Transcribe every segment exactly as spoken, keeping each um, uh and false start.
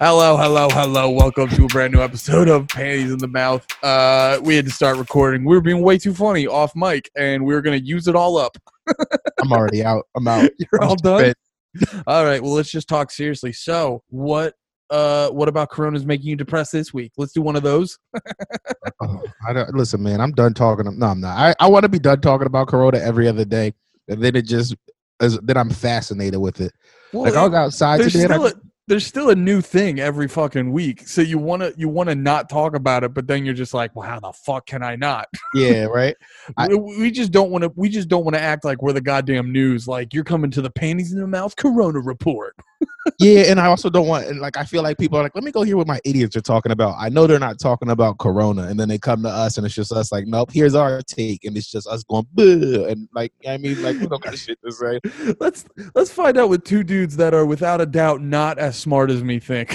Hello, hello, hello. Welcome to a brand new episode of Panties in the Mouth. Uh, we had to start recording. We were being way too funny off mic, and we were going to use it all up. I'm already out. I'm out. You're I'm all done? All right. Well, let's just talk seriously. So what uh, what about Corona's making you depressed this week? Let's do one of those. oh, I don't, listen, man, I'm done talking. No, I'm not. I, I want to be done talking about Corona every other day, and then it just – then I'm fascinated with it. Well, like, I'll go outside today and I – there's still a new thing every fucking week. So you want to you want to not talk about it, but then you're just like, well, how the fuck can I not? Yeah, right. I, we just don't want to we just don't want to act like we're the goddamn news. Like, you're coming to the Panties in the Mouth Corona report. Yeah, and I also don't want, and like, I feel like people are like, let me go hear what my idiots are talking about. I know they're not talking about Corona, and then they come to us and it's just us like, nope, here's our take, and it's just us going, bleh, and like, I mean, like, we don't got shit to say. Let's let's find out what two dudes that are without a doubt not as smart as me think.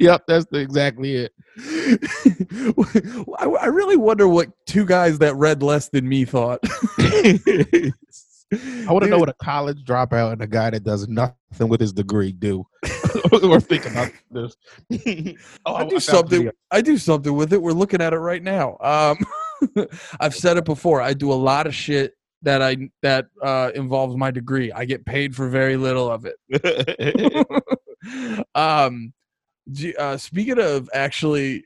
Yep, that's the, exactly it. I, I really wonder what two guys that read less than me thought. I want to know what a college dropout and a guy that does nothing with his degree do. We're thinking about this. oh, I do I something. I do something with it. We're looking at it right now. Um, I've said it before. I do a lot of shit that I that uh, involves my degree. I get paid for very little of it. um, uh, speaking of actually,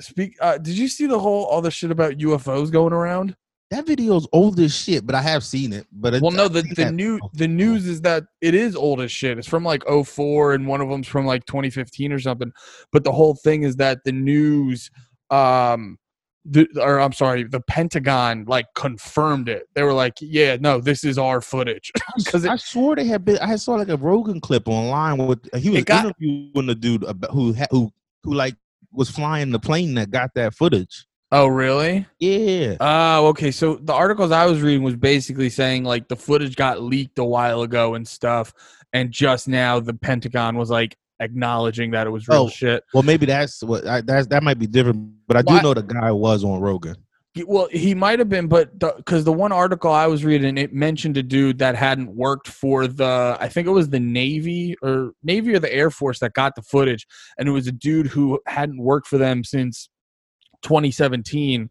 speak. Uh, did you see the whole all the shit about U F Os going around? That video's old as shit, but I have seen it. But it, well, no, the the new the news is that it is old as shit. It's from like oh four, and one of them's from like twenty fifteen or something. But the whole thing is that the news. Um, The, or I'm sorry, the Pentagon like confirmed it. They were like, "Yeah, no, this is our footage." Because I swore they had been. I saw like a Rogan clip online with he was got, interviewing the dude about who who who like was flying the plane that got that footage. Oh, really? Yeah. Oh, okay. So the articles I was reading was basically saying like the footage got leaked a while ago and stuff, and just now the Pentagon was like acknowledging that it was real oh, shit. Well, maybe that's what I, that's that might be different, but I do well, know the guy was on Rogan. Well, he might have been, but because the, the one article I was reading, it mentioned a dude that hadn't worked for the, I think it was the Navy or Navy or the Air Force that got the footage, and it was a dude who hadn't worked for them since twenty seventeen.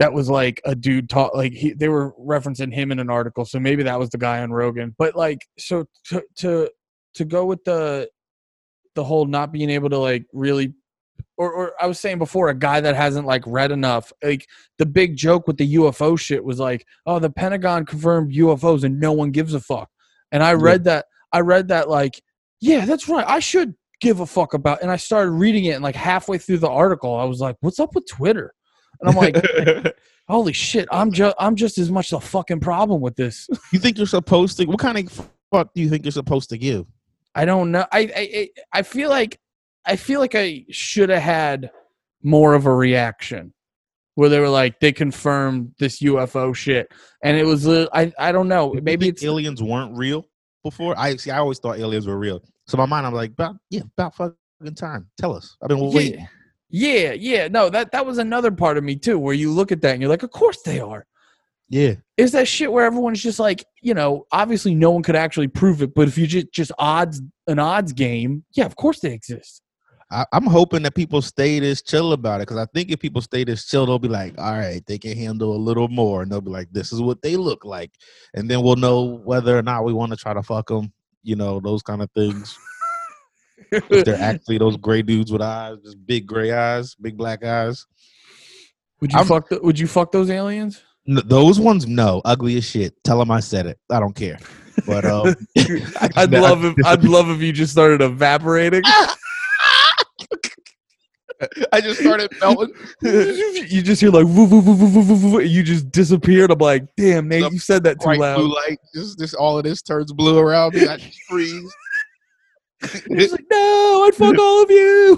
That was like a dude talk like he, they were referencing him in an article, so maybe that was the guy on Rogan. But like, so to to to go with the. The whole not being able to like really or, or I was saying before, a guy that hasn't like read enough, like the big joke with the U F O shit was like, oh, the Pentagon confirmed U F Os and no one gives a fuck. And I read yeah. that I read that like, yeah, that's right, I should give a fuck about, and I started reading it, and like halfway through the article I was like, what's up with Twitter? And I'm like, like holy shit, I'm just I'm just as much the fucking problem with this. You think you're supposed to, what kind of fuck do you think you're supposed to give? I don't know. I, I I feel like I feel like I should have had more of a reaction where they were like, they confirmed this U F O shit, and it was I I don't know. Maybe it's, aliens weren't real before. I see. I always thought aliens were real. So in my mind, I'm like, about yeah, about fucking time. Tell us. I've been waiting. Yeah, yeah, yeah. No, that that was another part of me too, where you look at that and you're like, of course they are. Yeah. Is that shit where everyone's just like, you know, obviously no one could actually prove it, but if you just, just odds an odds game, yeah, of course they exist. I, I'm hoping that people stay this chill about it, because I think if people stay this chill, they'll be like, all right, they can handle a little more, and they'll be like, this is what they look like, and then we'll know whether or not we want to try to fuck them, you know, those kind of things. If they're actually those gray dudes with eyes, just big gray eyes, big black eyes. Would you I'm, fuck? The, would you fuck those aliens? No, those ones, no, ugly as shit. Tell them I said it. I don't care. But um, I'd no, love if I'd love if you just started evaporating. I just started melting. You just hear like woo woo woo woo woo woo. You just disappeared. I'm like, damn, Nate, the you said that too loud. Blue light. Just, just all of this turns blue around me. I just freeze. He's like, no, I'd fuck all of you.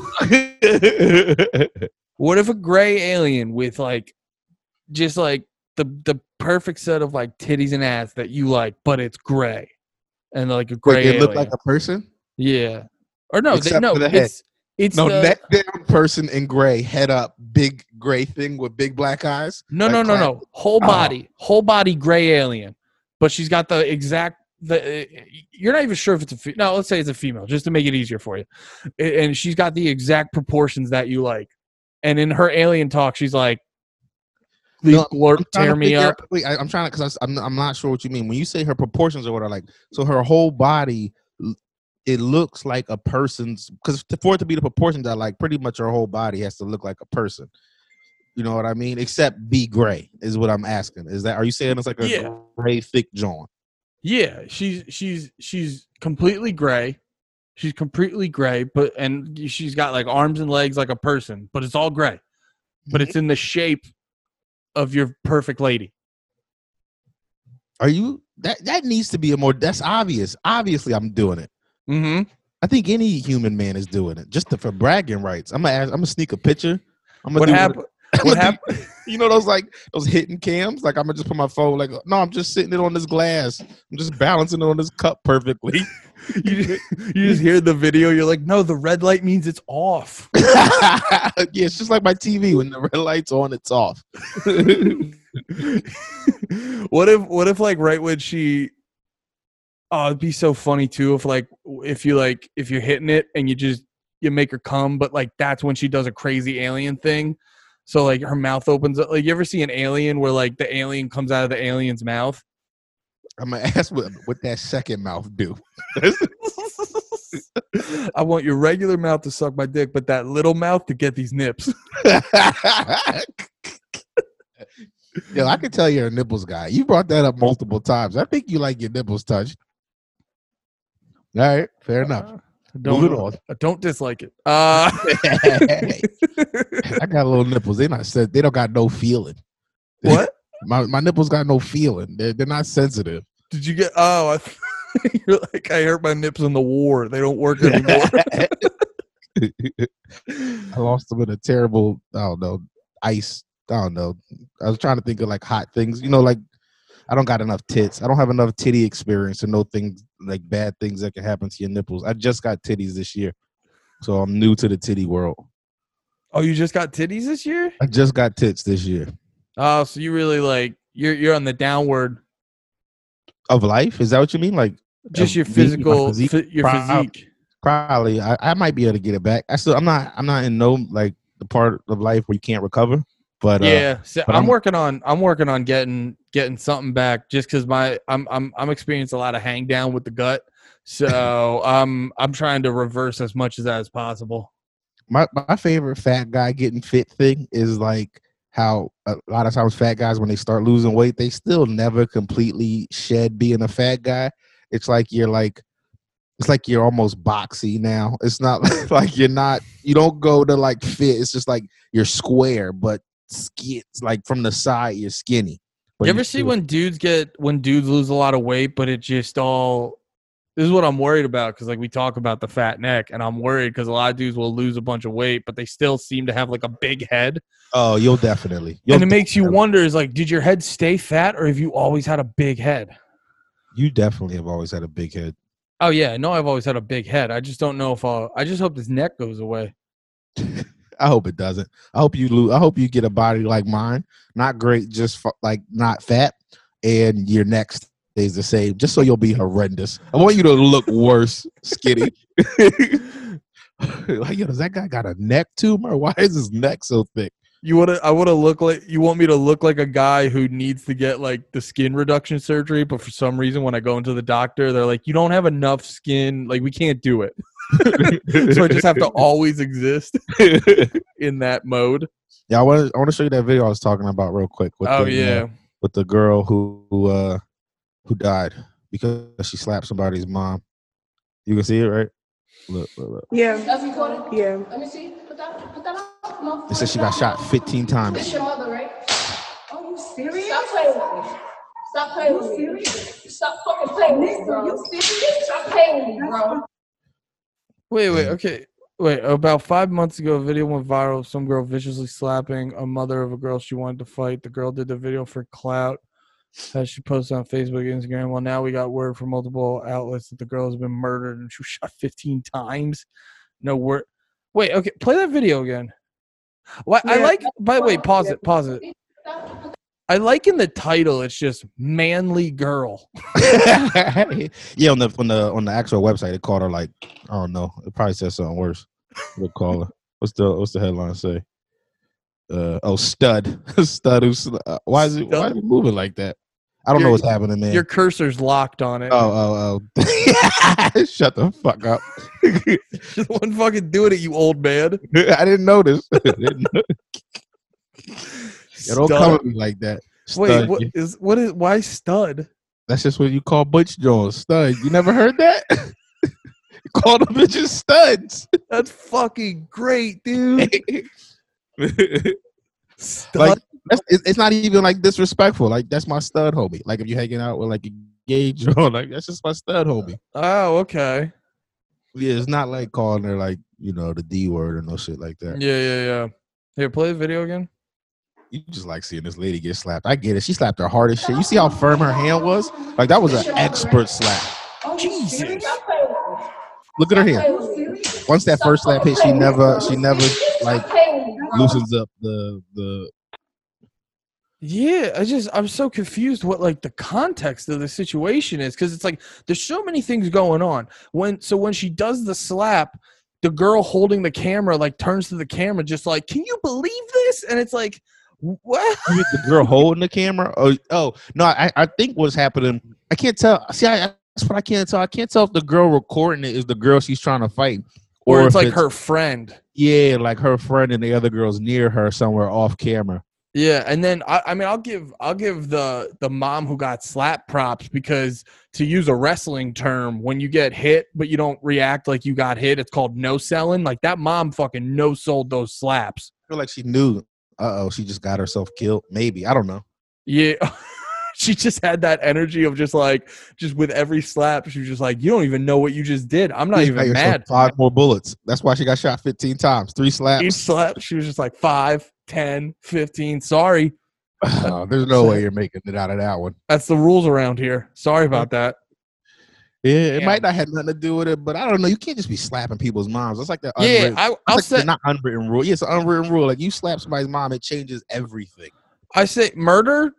What if a gray alien with like, just like. The the perfect set of like titties and ass that you like, but it's gray, and like a gray. Like they look like a person. Yeah, or no, they, no, the it's it's no the, neck down person in gray, head up, big gray thing with big black eyes. No, like no, no, clap. no, whole body, oh. whole body gray alien, but she's got the exact the you're not even sure if it's a fe- no. Let's say it's a female, just to make it easier for you. And she's got the exact proportions that you like. And in her alien talk, she's like, "Please no, blurp, tear me up." Out, wait, I, I'm trying to because I'm I'm not sure what you mean when you say her proportions are what I like. So her whole body. It looks like a person's, because for it to be the proportion that, like, pretty much her whole body has to look like a person. You know what I mean? Except be gray is what I'm asking. Is that, are you saying it's like a yeah. gray, thick joint? Yeah. She's, she's, she's completely gray. She's completely gray, but, and she's got like arms and legs like a person, but it's all gray, but it's in the shape of your perfect lady. Are you, that, that needs to be a more, that's obvious. Obviously I'm doing it. Mm-hmm. I think any human man is doing it just to, for bragging rights. I'm gonna ask, I'm gonna sneak a picture. I'm gonna what happened? What happened? You know those like those hidden cams? Like I'm gonna just put my phone. Like no, I'm just sitting it on this glass. I'm just balancing it on this cup perfectly. you, just, you just hear the video. You're like, no, the red light means it's off. Yeah, it's just like my T V. When the red light's on, it's off. What if? What if? Like right when she. Oh, it'd be so funny too if like if you like if you're hitting it and you just you make her come, but like that's when she does a crazy alien thing. So like her mouth opens up. Like you ever see an alien where like the alien comes out of the alien's mouth? I'm gonna ask what what that second mouth do. I want your regular mouth to suck my dick, but that little mouth to get these nips. Yo, I can tell you're a nipples guy. You brought that up multiple times. I think you like your nipples touched. All right, fair enough. Uh, don't, I don't dislike it. Uh. I got little nipples. They not said they don't got no feeling. What? my my nipples got no feeling. They're they're not sensitive. Did you get? Oh, I, you're like I hurt my nips in the war. They don't work anymore. I lost them in a terrible. I don't know. Ice. I don't know. I was trying to think of like hot things. You know, like. I don't got enough tits. I don't have enough titty experience to know things like bad things that can happen to your nipples. I just got titties this year. So I'm new to the titty world. Oh, you just got titties this year? I just got tits this year. Oh, so you really like you're you're on the downward of life? Is that what you mean? Like just your physical physique? F- your probably, physique. Probably. I, I might be able to get it back. I still I'm not I'm not in no like the part of life where you can't recover. But, yeah, uh, so but I'm, I'm working on I'm working on getting getting something back just because my I'm I'm I'm experiencing a lot of hang down with the gut, so um I'm trying to reverse as much of that as possible. My my favorite fat guy getting fit thing is like how a lot of times fat guys when they start losing weight they still never completely shed being a fat guy. It's like you're like it's like you're almost boxy now. It's not like you're not you don't go to like fit. It's just like you're square but. Skits like from the side you're skinny but you ever see when dudes get when dudes lose a lot of weight but it just all this is what I'm worried about because like we talk about the fat neck and I'm worried because a lot of dudes will lose a bunch of weight but they still seem to have like a big head. Oh you'll definitely you'll and it definitely. Makes you wonder is like did your head stay fat or have you always had a big head? You definitely have always had a big head. Oh yeah no I've always had a big head. I just don't know if I'll, I just hope this neck goes away. I hope it doesn't. I hope you lose. I hope you get a body like mine. Not great, just f- like not fat. And your neck stays the same, just so you'll be horrendous. I want you to look worse, skinny. Like, yo, does that guy got a neck tumor? Why is his neck so thick? You want to? I want to look like. You want me to look like a guy who needs to get like the skin reduction surgery, but for some reason, when I go into the doctor, they're like, "You don't have enough skin. Like, we can't do it." So I just have to always exist in that mode. Yeah, I want to. I want to show you that video I was talking about real quick. With oh the, yeah, uh, with the girl who who, uh, who died because she slapped somebody's mom. You can see it, right? Look, look, look. Yeah. That's recorded? Yeah. Let me see. Put that. Put that up. No, it says she got shot fifteen times. It's your mother, right? Are you serious? Stop playing with me. Stop playing with me. Are you serious? Stop fucking playing with me, bro. Are you serious? Stop playing with me, bro. Wait, wait, okay. Wait, about five months ago, a video went viral of some girl viciously slapping a mother of a girl she wanted to fight. The girl did the video for clout, as she posted on Facebook and Instagram. Well, now we got word from multiple outlets that the girl has been murdered and she was shot fifteen times. No word. Wait, okay, play that video again. Well, yeah. I like, by the way, pause it, pause it. I like in the title, it's just manly girl. Yeah, on the on the on the actual website, it called her like, I don't know. It probably said something worse. We'll call her. What's the what's the headline say? Uh, oh, stud, stud. Who's, uh, why is it? Why are you moving like that? I don't your, know what's happening, man. Your cursor's locked on it. Oh, oh, oh. Shut the fuck up. Just one fucking doing it, you old man. I didn't notice. Didn't yeah, don't come at me like that. Stud. Wait, what is, what is, why stud? That's just what you call butch Jones, stud. You never heard that? You call them bitches studs. That's fucking great, dude. Stud. Like, that's, it's not even like disrespectful. Like, that's my stud homie. Like, if you're hanging out with like a gay Joan, like, that's just my stud homie. Oh, okay. Yeah, it's not like calling her like, you know, the D word or no shit like that. Yeah, yeah, yeah. Here, play the video again. You just like seeing this lady get slapped. I get it. She slapped her hard as shit. You see how firm her hand was? Like, that was an expert slap. Jesus. Look at her hand. Once that first slap hit, she never, she never like loosens up the the. Yeah, I just, I'm so confused what, like, the context of the situation is, because it's like there's so many things going on. When so when she does the slap, the girl holding the camera, like, turns to the camera just like, can you believe this? And it's like, what? The girl holding the camera? Oh, oh no, I, I think what's happening, I can't tell. See, I, I, that's what I can't tell. I can't tell if the girl recording it is the girl she's trying to fight. Or, or it's like it's, her friend. Yeah, like her friend and the other girl's near her somewhere off camera. Yeah, and then I, I mean, I'll give I'll give the the mom who got slapped props, because to use a wrestling term, when you get hit but you don't react like you got hit, it's called no selling. Like, that mom fucking no sold those slaps. I feel like she knew. Uh oh, she just got herself killed. Maybe, I don't know. Yeah, she just had that energy of just like, just with every slap, she was just like, you don't even know what you just did. I'm not she even mad. Five more bullets. That's why she got shot fifteen times. Three slaps. Each slap, she was just like five. ten, fifteen, sorry. Oh, there's no way you're making it out of that one. That's the rules around here. Sorry about that. Yeah, it Damn. might not have nothing to do with it, but I don't know. You can't just be slapping people's moms. That's like the unwritten, yeah, I, I'll like say, not unwritten rule. Yeah, it's an unwritten rule. Like, you slap somebody's mom, it changes everything. I say murder,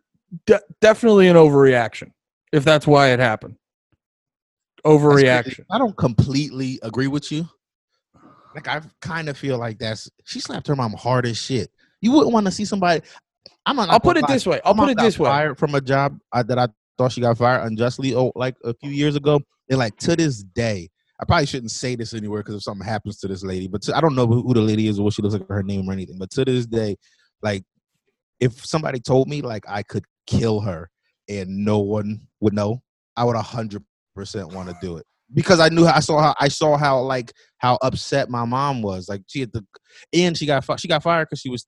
de definitely an overreaction, if that's why it happened. Overreaction. I don't completely agree with you. Like, I kind of feel like that's, she slapped her mom hard as shit. You wouldn't want to see somebody. I'm not. I'll put it this way. I'll put it this way. Fired from a job I, that I thought she got fired unjustly, oh, like a few years ago. And like, to this day, I probably shouldn't say this anywhere because if something happens to this lady, but to, I don't know who the lady is or what she looks like or her name or anything. But to this day, like, if somebody told me like I could kill her and no one would know, I would a hundred percent want to do it. Because I knew how, I saw how I saw how like how upset my mom was. Like, she at the end, she got she got fired because she was.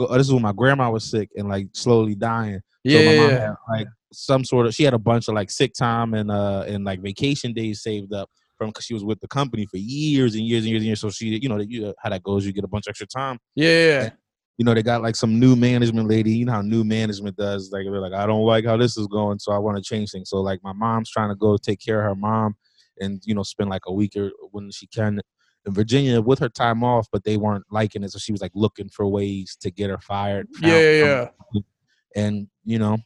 Oh, this is when my grandma was sick and like slowly dying. Yeah, so my mom had like some sort of, she had a bunch of like sick time and uh and like vacation days saved up from, because she was with the company for years and years and years and years. So she, you know, you know how that goes, you get a bunch of extra time. Yeah, and, you know, they got like some new management lady. You know how new management does. Like, they're like, I don't like how this is going, so I want to change things. So like, my mom's trying to go take care of her mom and, you know, spend like a week or when she can in Virginia with her time off, but they weren't liking it, so she was like looking for ways to get her fired. Yeah, yeah, yeah. And you know,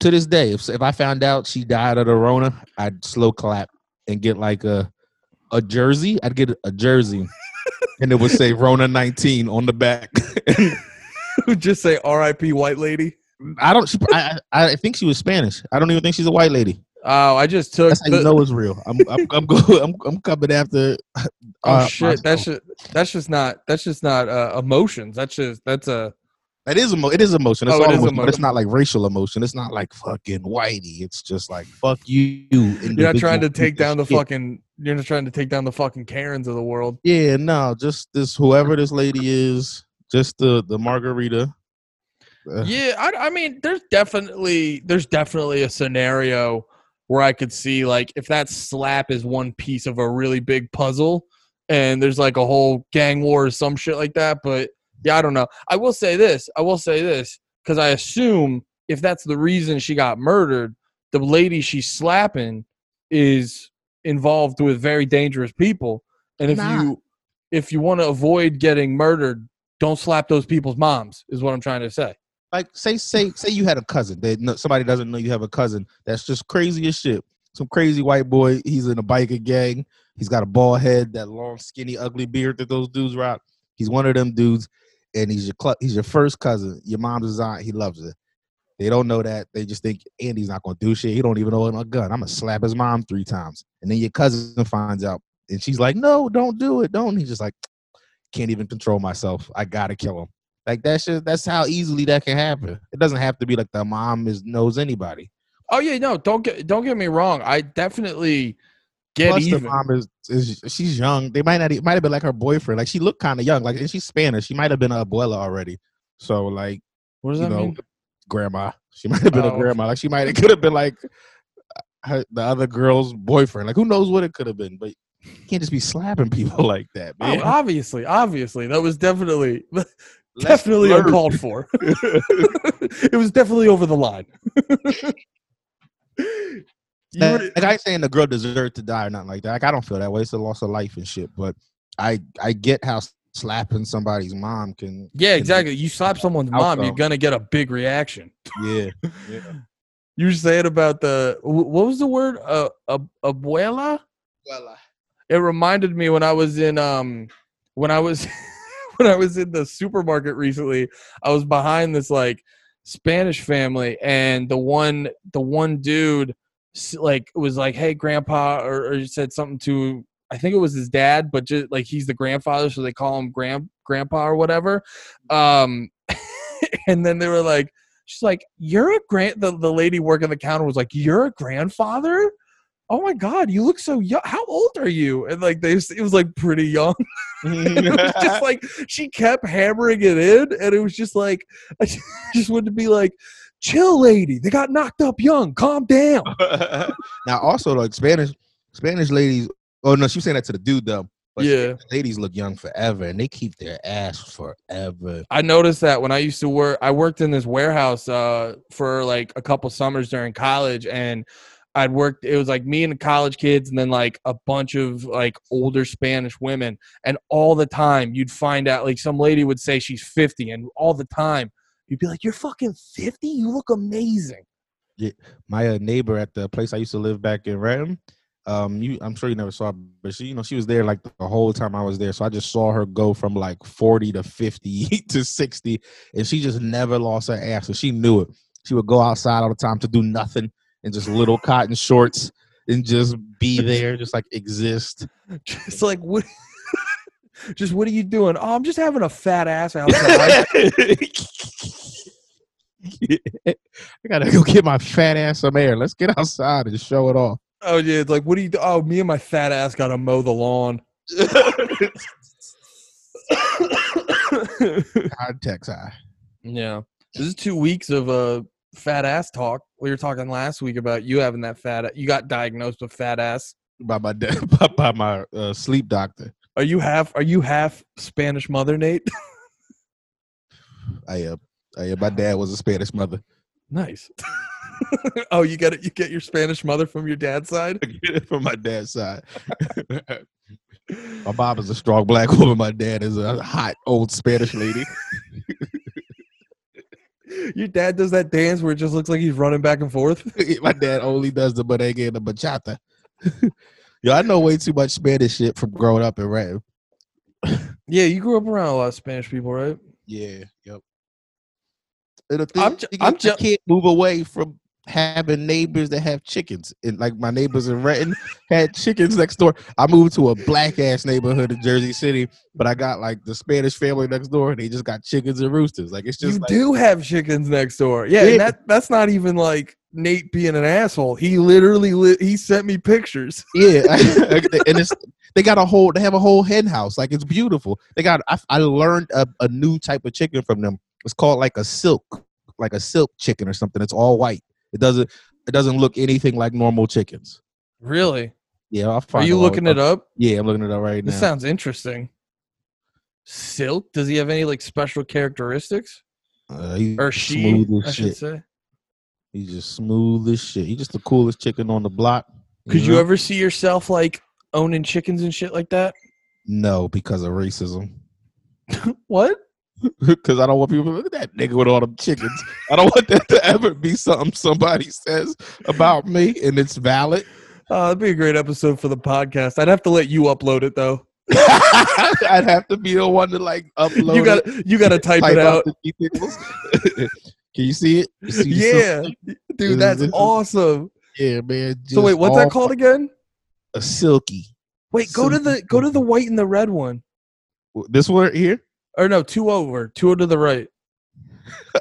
to this day, if if I found out she died of the Rona, I'd slow clap and get like a a jersey. I'd get a jersey, and it would say Rona nineteen on the back. Would just say R I P white lady. I don't. She, I I think she was Spanish. I don't even think she's a white lady. Oh, I just took. That's how you know it's real. I'm, I'm, I'm, going, I'm, I'm coming after. Uh, oh shit! That's just, that's just not, that's just not uh, emotions. That's just, that's a. That is emo. It is emotion. It's, oh, all it is emotion, but it's not like racial emotion. It's not like fucking whitey. It's just like, fuck you. You're not trying to take down the shit. fucking. You're not trying to take down the fucking Karens of the world. Yeah, no, just this. Whoever this lady is, just the the margarita. Uh, yeah, I, I mean, there's definitely, there's definitely a scenario where I could see, like, if that slap is one piece of a really big puzzle and there's, like, a whole gang war or some shit like that. But, yeah, I don't know. I will say this. I will say this, because I assume if that's the reason she got murdered, the lady she's slapping is involved with very dangerous people. And if nah. you if you want to avoid getting murdered, don't slap those people's moms, is what I'm trying to say. like say say say you had a cousin that somebody doesn't know you have a cousin that's just crazy as shit. Some crazy white boy. He's in a biker gang. He's got a bald head, that long, skinny, ugly beard that those dudes rock. He's one of them dudes, and he's your cl- he's your first cousin. Your mom's aunt. He loves her. They don't know that. They just think Andy's not gonna do shit. He don't even own a gun. I'm gonna slap his mom three times, and then your cousin finds out, and she's like, "No, don't do it, don't." He's just like, "Can't even control myself. I gotta kill him." Like that shit. That's how easily that can happen. It doesn't have to be like the mom is knows anybody. Oh yeah, no, don't get don't get me wrong. I definitely get Plus even. The mom is, is she's young. They might not. It might have been like her boyfriend. Like she looked kind of young. Like and she's Spanish. She might have been an abuela already. So like, what does you that know, mean? Grandma. She might have been oh. a grandma. Like she might. It could have been like her, the other girl's boyfriend. Like who knows what it could have been. But you can't just be slapping people like that, man. Oh, obviously, obviously, that was definitely. Definitely uncalled for. It was definitely over the line. That, were, like I ain't saying the girl deserved to die or nothing like that. Like I don't feel that way. It's a loss of life and shit. But I I get how slapping somebody's mom can. Yeah, can exactly. You slap someone's outcome. Mom, you're gonna get a big reaction. Yeah. yeah. You were saying about the what was the word? Uh, ab- abuela. Abuela. It reminded me when I was in um when I was. When I was in the supermarket recently, I was behind this like Spanish family, and the one the one dude like was like, "Hey, Grandpa," or, or said something to I think it was his dad, but just like he's the grandfather, so they call him grand Grandpa or whatever. Um, and then they were like, "She's like, you're a grand." The the lady working the counter was like, "You're a grandfather? Oh my God, you look so young. How old are you?" And like they it was like pretty young. It was just like she kept hammering it in, and it was just like I just wanted to be like, "Chill, lady. They got knocked up young. Calm down." Now, also like Spanish, Spanish ladies. Oh no, she was saying that to the dude though. But yeah, ladies look young forever, and they keep their ass forever. I noticed that when I used to work. I worked in this warehouse uh, for like a couple summers during college, and. I'd worked, it was like me and the college kids and then like a bunch of like older Spanish women. And all the time you'd find out like some lady would say she's fifty and all the time you'd be like, "You're fucking fifty? You look amazing." Yeah. My uh, neighbor at the place I used to live back in Renton, um, you, I'm sure you never saw her, but she, you know, she was there like the whole time I was there. So I just saw her go from like forty to fifty to sixty and she just never lost her ass. So she knew it. She would go outside all the time to do nothing. And just little cotton shorts and just be there, just like exist. Just like, what? Just what are you doing? Oh, I'm just having a fat ass outside. I gotta go get my fat ass some air. Let's get outside and show it off. Oh, yeah. It's like, what are you do? Oh, me and my fat ass gotta mow the lawn. Context high. Yeah. This is two weeks of, uh, fat ass talk. We were talking last week about you having that fat. You got diagnosed with fat ass by my de- by, by my uh, sleep doctor. Are you half? Are you half Spanish mother, Nate? I am. Uh, I am. Uh, my dad was a Spanish mother. Nice. Oh, you got it. You get your Spanish mother from your dad's side. I get it from my dad's side. My mom is a strong black woman. My dad is a hot old Spanish lady. Your dad does that dance where it just looks like he's running back and forth. My dad only does the merengue and the bachata. Yo, I know way too much Spanish shit from growing up in Renton. Yeah, you grew up around a lot of Spanish people, right? Yeah, yep. And the thing, I'm ju- I'm ju- I can't move away from having neighbors that have chickens. And like my neighbors in Renton had chickens next door. I moved to a black ass neighborhood in Jersey City, but I got like the Spanish family next door, and they just got chickens and roosters. Like it's just you like, do have chickens next door, yeah. yeah. And that that's not even like Nate being an asshole. He literally li- he sent me pictures. Yeah, and it's they got a whole they have a whole hen house. Like it's beautiful. They got I, I learned a, a new type of chicken from them. It's called like a silk like a silk chicken or something. It's all white. It doesn't. It doesn't look anything like normal chickens. Really? Yeah. I'll find Are you looking it up? Yeah, I'm looking it up right now. This sounds interesting. Silk? Does he have any like special characteristics? Uh, or she? Smooth as I shit. should say. He's just smooth as shit. He's just the coolest chicken on the block. You Could know? you ever see yourself like owning chickens and shit like that? No, because of racism. What? Because I don't want people to look at that nigga with all them chickens. I don't want that to ever be something somebody says about me, and it's valid. Uh, it'd be a great episode for the podcast. I'd have to let you upload it, though. I'd have to be the one to, like, upload you gotta, it. You got to type, type it out. Can you see it? You see yeah. Silky? Dude, that's awesome. Yeah, man. So, wait, what's that called again? A silky. Wait, silky. go to the go to the white and the red one. This one here? Or no, two over. Two to the right.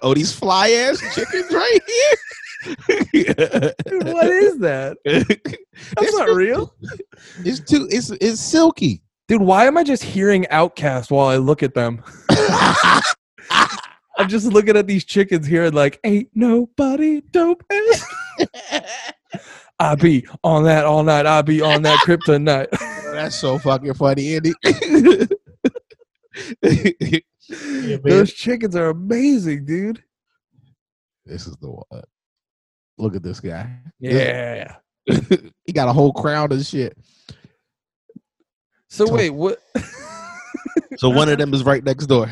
Oh, these fly-ass chickens right here? Yeah. Dude, what is that? That's it's not real. It's too. It's it's silky, dude. Why am I just hearing Outcast while I look at them? I'm just looking at these chickens here, and like, ain't nobody dope. I be on that all night. I be on that kryptonite. That's so fucking funny, Andy. Yeah, those chickens are amazing, dude. This is the one. Look at this guy. Yeah. He got a whole crown and shit. So, so wait, what? So one of them is right next door.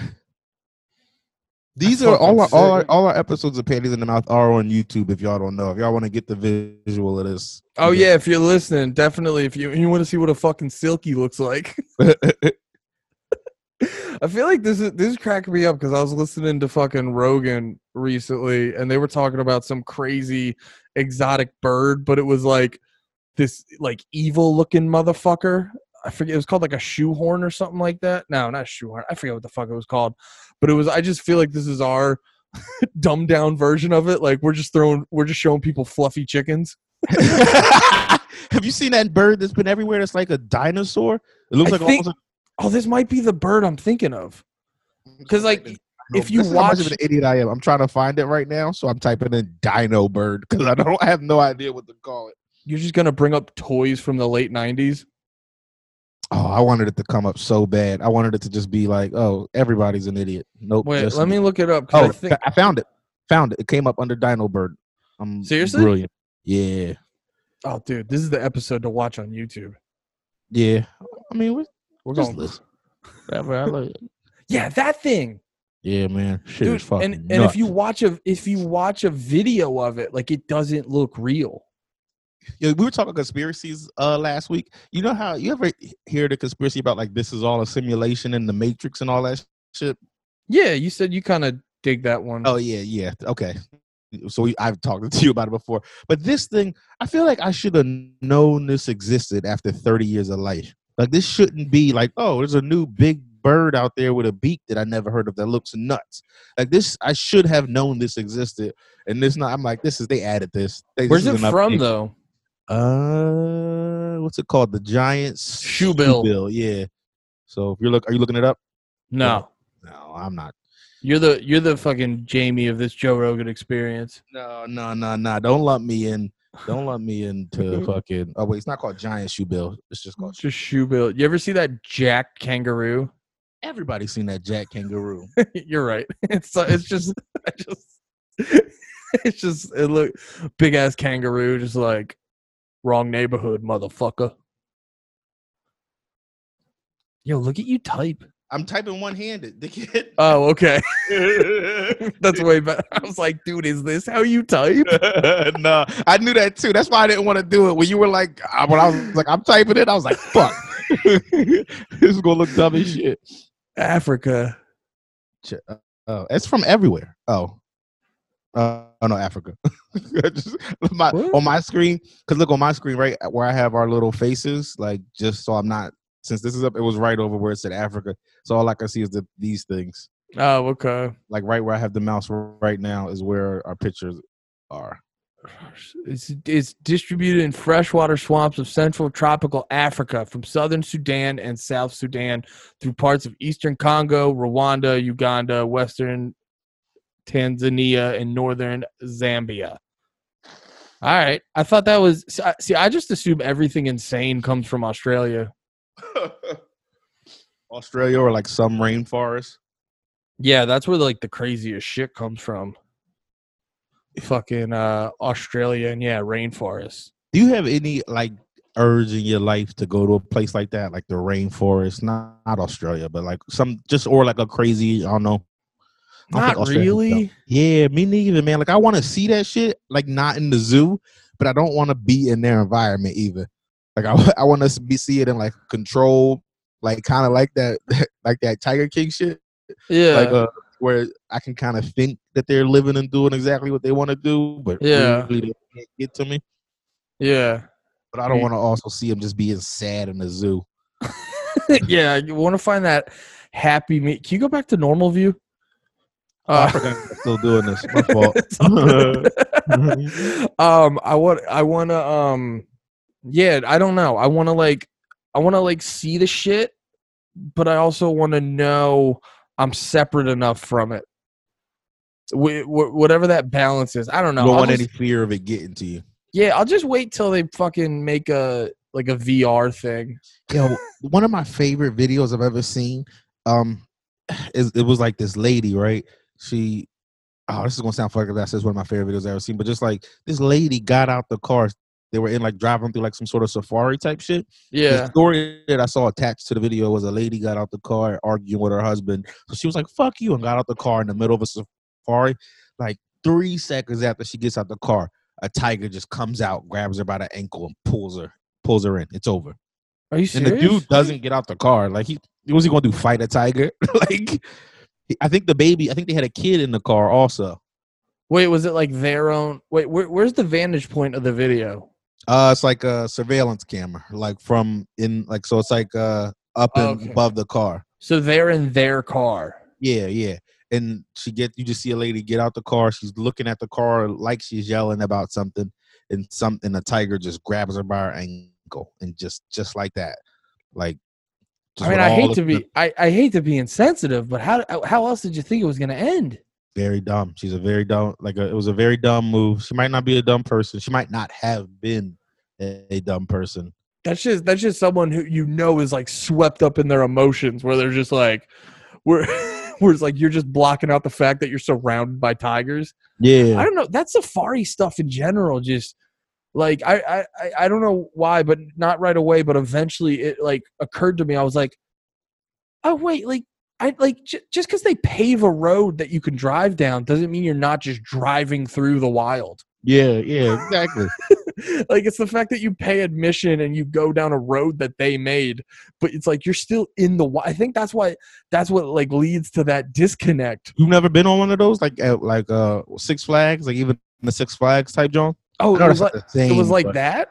These That's are all our, all, our, all our episodes of Panties in the Mouth are on YouTube if y'all don't know. If y'all want to get the visual of this. Oh, yeah. Know. If you're listening, definitely. If you, you want to see what a fucking silky looks like. I feel like this is this is cracking me up because I was listening to fucking Rogan recently, and they were talking about some crazy exotic bird, but it was like this like evil looking motherfucker. I forget, it was called like a shoehorn or something like that. No, not shoehorn. I forget what the fuck it was called, but it was. I just feel like this is our dumbed down version of it. Like we're just throwing, we're just showing people fluffy chickens. Have you seen that bird that's been everywhere? That's like a dinosaur. It looks I like. Think- almost like- Oh, this might be the bird I'm thinking of. Because, like, if you watch... How much of an idiot I am. I'm trying to find it right now, so I'm typing in dino bird because I don't I have no idea what to call it. You're just going to bring up toys from the late nineties? Oh, I wanted it to come up so bad. I wanted it to just be like, oh, everybody's an idiot. Nope. Wait, let me look it up. Oh, I, think... I found it. Found it. It came up under dino bird. I'm Seriously? Brilliant. Yeah. Oh, dude, this is the episode to watch on YouTube. Yeah. I mean, what? We're just going to Yeah, that thing. Yeah, man. Shit Dude, is fucking And, and if you watch a if you watch a video of it, like it doesn't look real. Yeah, we were talking conspiracies uh, last week. You know how you ever hear the conspiracy about like this is all a simulation and the Matrix and all that shit? Yeah, you said you kind of dig that one. Oh yeah, yeah. Okay. So we, I've talked to you about it before. But this thing, I feel like I should have known this existed after thirty years of life. Like, this shouldn't be like, oh, there's a new big bird out there with a beak that I never heard of that looks nuts. Like, this, I should have known this existed. And this not, I'm like, this is, they added this. They, Where's this it from, update. though? Uh, what's it called? The Giant's Shoe Bill. Bill. Yeah. So, if you're look, are you looking it up? No. No, I'm not. You're the, you're the fucking Jamie of this Joe Rogan experience. No, no, no, no. Don't lump me in. Don't let me into fucking... Oh, wait, it's not called Giant Shoe Bill. It's just called... It's just Shoe Bill. You ever see that jacked kangaroo? Everybody's seen that jacked kangaroo. You're right. It's it's just... I just it's just... It look big-ass kangaroo, just like, wrong neighborhood, motherfucker. Yo, look at you type. I'm typing one-handed. Dickhead. Oh, okay. That's way better. I was like, dude, is this how you type? No, I knew that too. That's why I didn't want to do it. When you were like, when I was like, I'm typing it, I was like, fuck. This is going to look dumb as shit. Africa. Oh, it's from everywhere. Oh. Uh, oh, no, Africa. Just, my, on my screen, because look on my screen, right, where I have our little faces, like just so I'm not, since this is up, it was right over where it said Africa. So all I can see is the, these things. Oh, okay. Like right where I have the mouse right now is where our pictures are. It's, it's distributed in freshwater swamps of central tropical Africa, from southern Sudan and South Sudan through parts of eastern Congo, Rwanda, Uganda, western Tanzania, and northern Zambia. All right. I thought that was – see, I just assume everything insane comes from Australia. Australia or like some rainforest. Yeah, that's where like the craziest shit comes from. Fucking uh, Australia and yeah, rainforest. Do you have any like urge in your life to go to a place like that, like the rainforest? Not, not Australia, but like some just or like a crazy, I don't know, Not really. Yeah, me neither, man. Like, I want to see that shit, like, not in the zoo, but I don't want to be in their environment either. Like, I, I want us to be see it in, like, control, like, kind of like that, like that Tiger King shit. Yeah. Like, uh, where I can kind of think that they're living and doing exactly what they want to do, but yeah, really they can't get to me. Yeah. But I don't want to also see them just being sad in the zoo. Yeah, you want to find that happy meet. Can you go back to normal view? Uh, oh, I'm still doing this. My fault. um, I want. I want to. Um, yeah, I don't know. I want to like. I want to like see the shit, but I also want to know I'm separate enough from it. We, we, whatever that balance is, I don't know. You don't want just, any fear of it getting to you. Yeah, I'll just wait till they fucking make a like a V R thing. Yo, know, one of my favorite videos I've ever seen. Um, is, it was like this lady, right? She, oh, this is gonna sound fucked up. That's one of my favorite videos I've ever seen. But just like this lady got out the car, they were in like driving through like some sort of safari type shit. Yeah. The story that I saw attached to the video was a lady got out the car arguing with her husband. So she was like, "Fuck you," and got out the car in the middle of a safari. Like three seconds after she gets out the car, a tiger just comes out, grabs her by the ankle, and pulls her, pulls her in. It's over. Are you serious? And the dude doesn't get out the car. Like he, was he gonna do fight a tiger? Like. I think the baby, I think they had a kid in the car also. Wait, was it like their own? Wait, where, where's the vantage point of the video? Uh, it's like a surveillance camera, like from in, like, so it's like uh, up and okay. above the car. So they're in their car. Yeah, yeah. And she get, you just see a lady get out the car. She's looking at the car like she's yelling about something. And something, a tiger just grabs her by her ankle. And just, just like that. Like. Just I mean, I hate to be, I, I hate to be insensitive, but how how else did you think it was going to end? Very dumb. She's a very dumb, like a, it was a very dumb move. She might not be a dumb person. She might not have been a, a dumb person. That's just that's just someone who you know is like swept up in their emotions, where they're just like, we're, where it's like you're just blocking out the fact that you're surrounded by tigers. Yeah, I don't know. That safari stuff in general, just. Like, I, I, I don't know why, but not right away, but eventually it, like, occurred to me. I was like, oh, wait, like, I like j- just because they pave a road that you can drive down doesn't mean you're not just driving through the wild. Yeah, yeah, exactly. Like, it's the fact that you pay admission and you go down a road that they made, but it's like you're still in the wild. I think that's why that's what, like, leads to that disconnect. You've never been on one of those? Like, at, like uh, Six Flags? Like, even the Six Flags type, John? Oh, it was like, same, it was like but, that?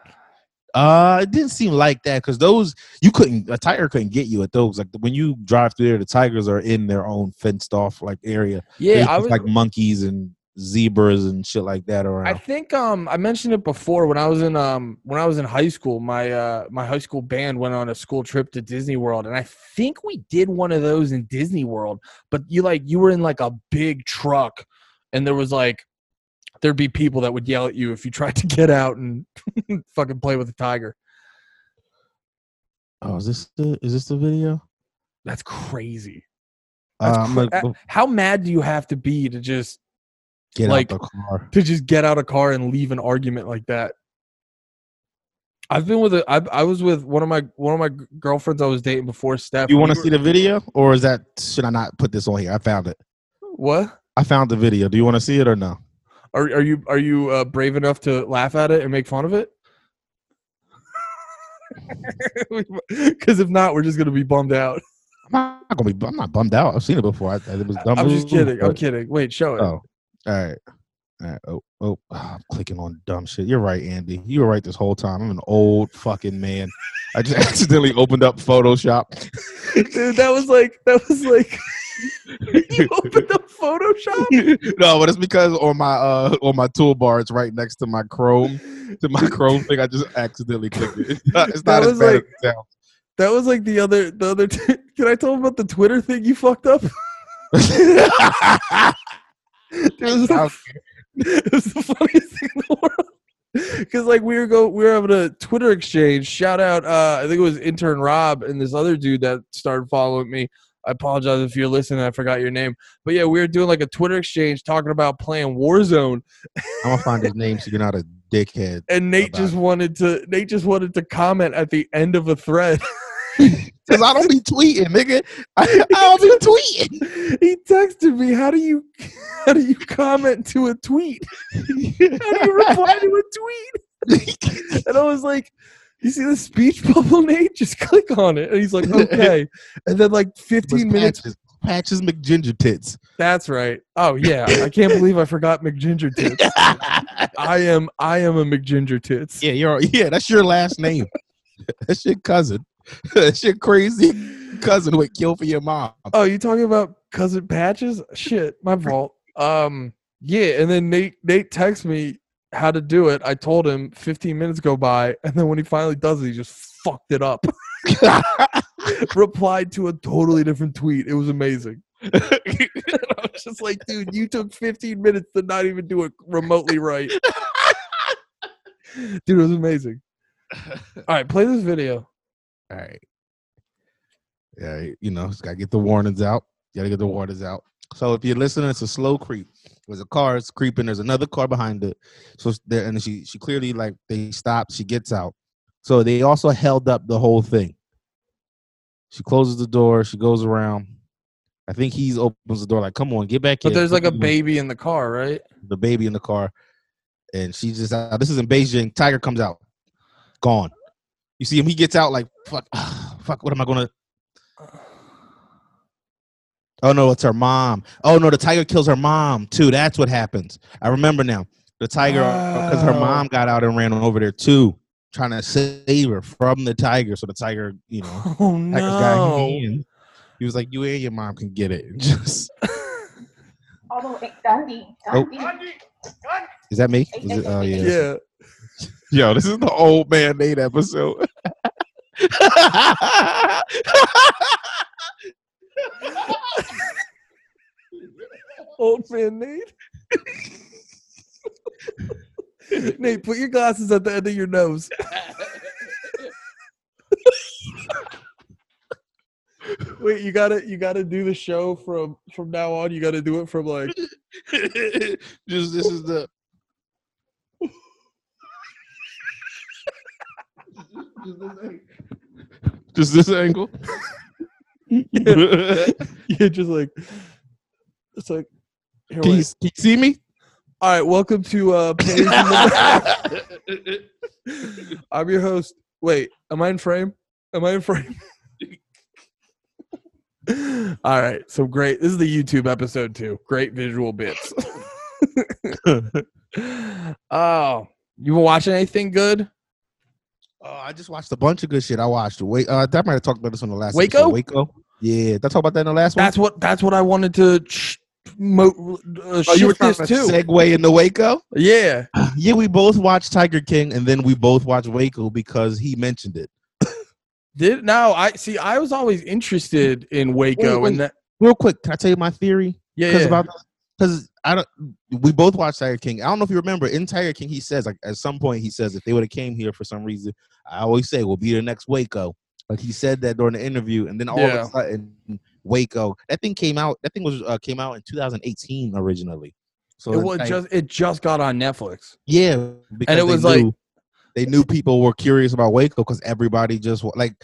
Uh, it didn't seem like that because those, you couldn't, a tiger couldn't get you at those. Like when you drive through there, the tigers are in their own fenced off like area. Yeah. I was, like monkeys and zebras and shit like that around. I think um I mentioned it before when I was in um when I was in high school, my uh my high school band went on a school trip to Disney World, and I think we did one of those in Disney World, but you like you were in like a big truck and there was like there'd be people that would yell at you if you tried to get out and fucking play with a tiger. Oh, is this the, is this the video? That's crazy. That's um, cra- like, how mad do you have to be to just get like, out the car? To just get out of car and leave an argument like that? I've been with a, I, I was with one of my one of my girlfriends I was dating before Steph. You want to we see the video, or is that should I not put this on here? I found it. What? I found the video. Do you want to see it or no? Are are you are you uh, brave enough to laugh at it and make fun of it? Because if not, we're just gonna be bummed out. I'm not gonna be. I'm not bummed out. I've seen it before. I, I it was dumb. I'm just kidding. But, I'm kidding. Wait, show it. Oh, all right, all right. Oh, oh, oh, I'm clicking on dumb shit. You're right, Andy. You were right this whole time. I'm an old fucking man. I just accidentally opened up Photoshop. Dude, that was like that was like. You opened up Photoshop? No, but it's because on my uh on my toolbar, it's right next to my Chrome, to my Chrome thing. I just accidentally clicked it. It's not, it's not as bad like, as it sounds. That was like the other the other. T- Can I tell them about the Twitter thing you fucked up? It was the, it was the funniest thing in the world. Because like we were go we were having a Twitter exchange. Shout out, uh, I think it was Intern Rob and this other dude that started following me. I apologize if you're listening. I forgot your name. But, yeah, we were doing, like, a Twitter exchange talking about playing Warzone. I'm going to find his name so you're not a dickhead. And Nate just it. wanted to Nate just wanted to comment at the end of a thread. Because I don't be tweeting, nigga. I, I don't be tweeting. He texted me, how do you how do you comment to a tweet? How do you reply to a tweet? And I was like, you see the speech bubble, Nate? Just click on it. And he's like, okay. And then like fifteen minutes. Patches, Patches McGinger Tits. That's right. Oh, yeah. I can't believe I forgot McGinger Tits. I am I am a McGinger Tits. Yeah, you're yeah, that's your last name. That's your cousin. That's your crazy cousin would kill for your mom. Oh, you talking about cousin Patches? Shit, my fault. Um, yeah, and then Nate Nate texts me how to do it. I told him fifteen minutes go by, and then when he finally does it, he just fucked it up. Replied to a totally different tweet. It was amazing. I was just like, dude, you took fifteen minutes to not even do it remotely right. Dude, it was amazing. All right, play this video. All right. Yeah, you know, it's gotta get the warnings out. You gotta get the warnings out. So if you're listening, it's a slow creep. There's a car, it's creeping. There's another car behind it. So there, and she she clearly like they stopped. She gets out. So they also held up the whole thing. She closes the door. She goes around. I think he opens the door like, "Come on, get back here." But there's like a baby in the car, right? The baby in the car, and she just uh, this is in Beijing. Tiger comes out, gone. You see him, he gets out like, fuck, uh, fuck, what am I going to? Oh, no, it's her mom. Oh, no, the tiger kills her mom, too. That's what happens. I remember now. The tiger, because oh. her mom got out and ran over there, too, trying to save her from the tiger. So the tiger, you know, oh, no. tiger's got him. He was like, you and your mom can get it. Just... oh, Andy, Andy. Andy. Is that me? Is it? Oh, yeah. Yeah. Yo, this is the old man Nate episode. Old man Nate. Nate, put your glasses at the end of your nose. Wait, you gotta you gotta do the show from from now on. You gotta do it from like just this is the Just this angle. Just this angle? Yeah. Yeah, just like it's like here, can, you, can you see me? All right, welcome to uh Panties in the Mouth. I'm your host. Wait, am I in frame? Am I in frame? All right, so great. This is the YouTube episode too. Great visual bits. Oh, you been watching anything good? Uh, I just watched a bunch of good shit. I watched Waco. Uh, that might have talked about this on the last Waco. Episode. Waco, yeah. Did I talk about that in the last one? That's what. That's what I wanted to. Sh- mo- uh, oh, you were trying to too. segue into Waco. Yeah, yeah. We both watched Tiger King, and then we both watched Waco because he mentioned it. Did no? I see. I was always interested in Waco, wait, wait, and that. Real quick, can I tell you my theory? Yeah, Cause yeah. About because I don't. We both watched Tiger King. I don't know if you remember in Tiger King, he says like at some point he says if they would have came here for some reason, I always say we'll be the next Waco. Like he said that during the interview, and then all yeah. of a sudden Waco. That thing came out. That thing was uh, came out in two thousand eighteen originally. So it was like, just it just got on Netflix. Yeah, and it was knew, like they knew people were curious about Waco because everybody just like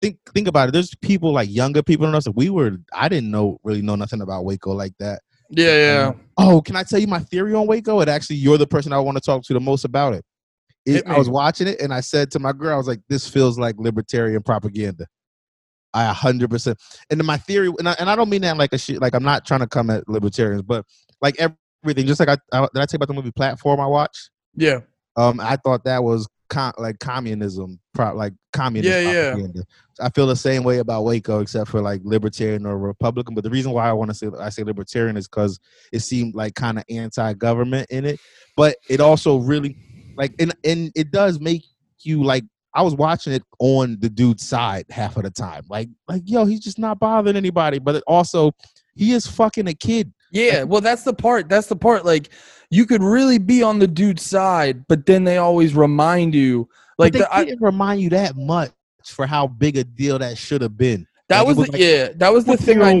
think think about it. There's people like younger people than us. Like we were I didn't know really know nothing about Waco like that. Yeah, yeah. Um, oh, can I tell you my theory on Waco? And actually, you're the person I want to talk to the most about it. it I was watching it, and I said to my girl, I was like, this feels like libertarian propaganda. I one hundred percent. And then my theory, and I, and I don't mean that like a shit, like I'm not trying to come at libertarians, but like everything, just like I, I did I tell you about the movie Platform I watched? Yeah. Um, I thought that was com- like communism, pro- like communist yeah, propaganda. Yeah. I feel the same way about Waco, except for like libertarian or Republican. But the reason why I want to say I say libertarian is because it seemed like kind of anti-government in it. But it also really like and and it does make you like. I was watching it on the dude's side half of the time. Like like yo, he's just not bothering anybody. But it also, he is fucking a kid. Yeah, well, that's the part. That's the part. Like, you could really be on the dude's side, but then they always remind you. Like, but they the, didn't I, remind you that much for how big a deal that should have been. That like, was, was the, like, yeah. That was the thing. I,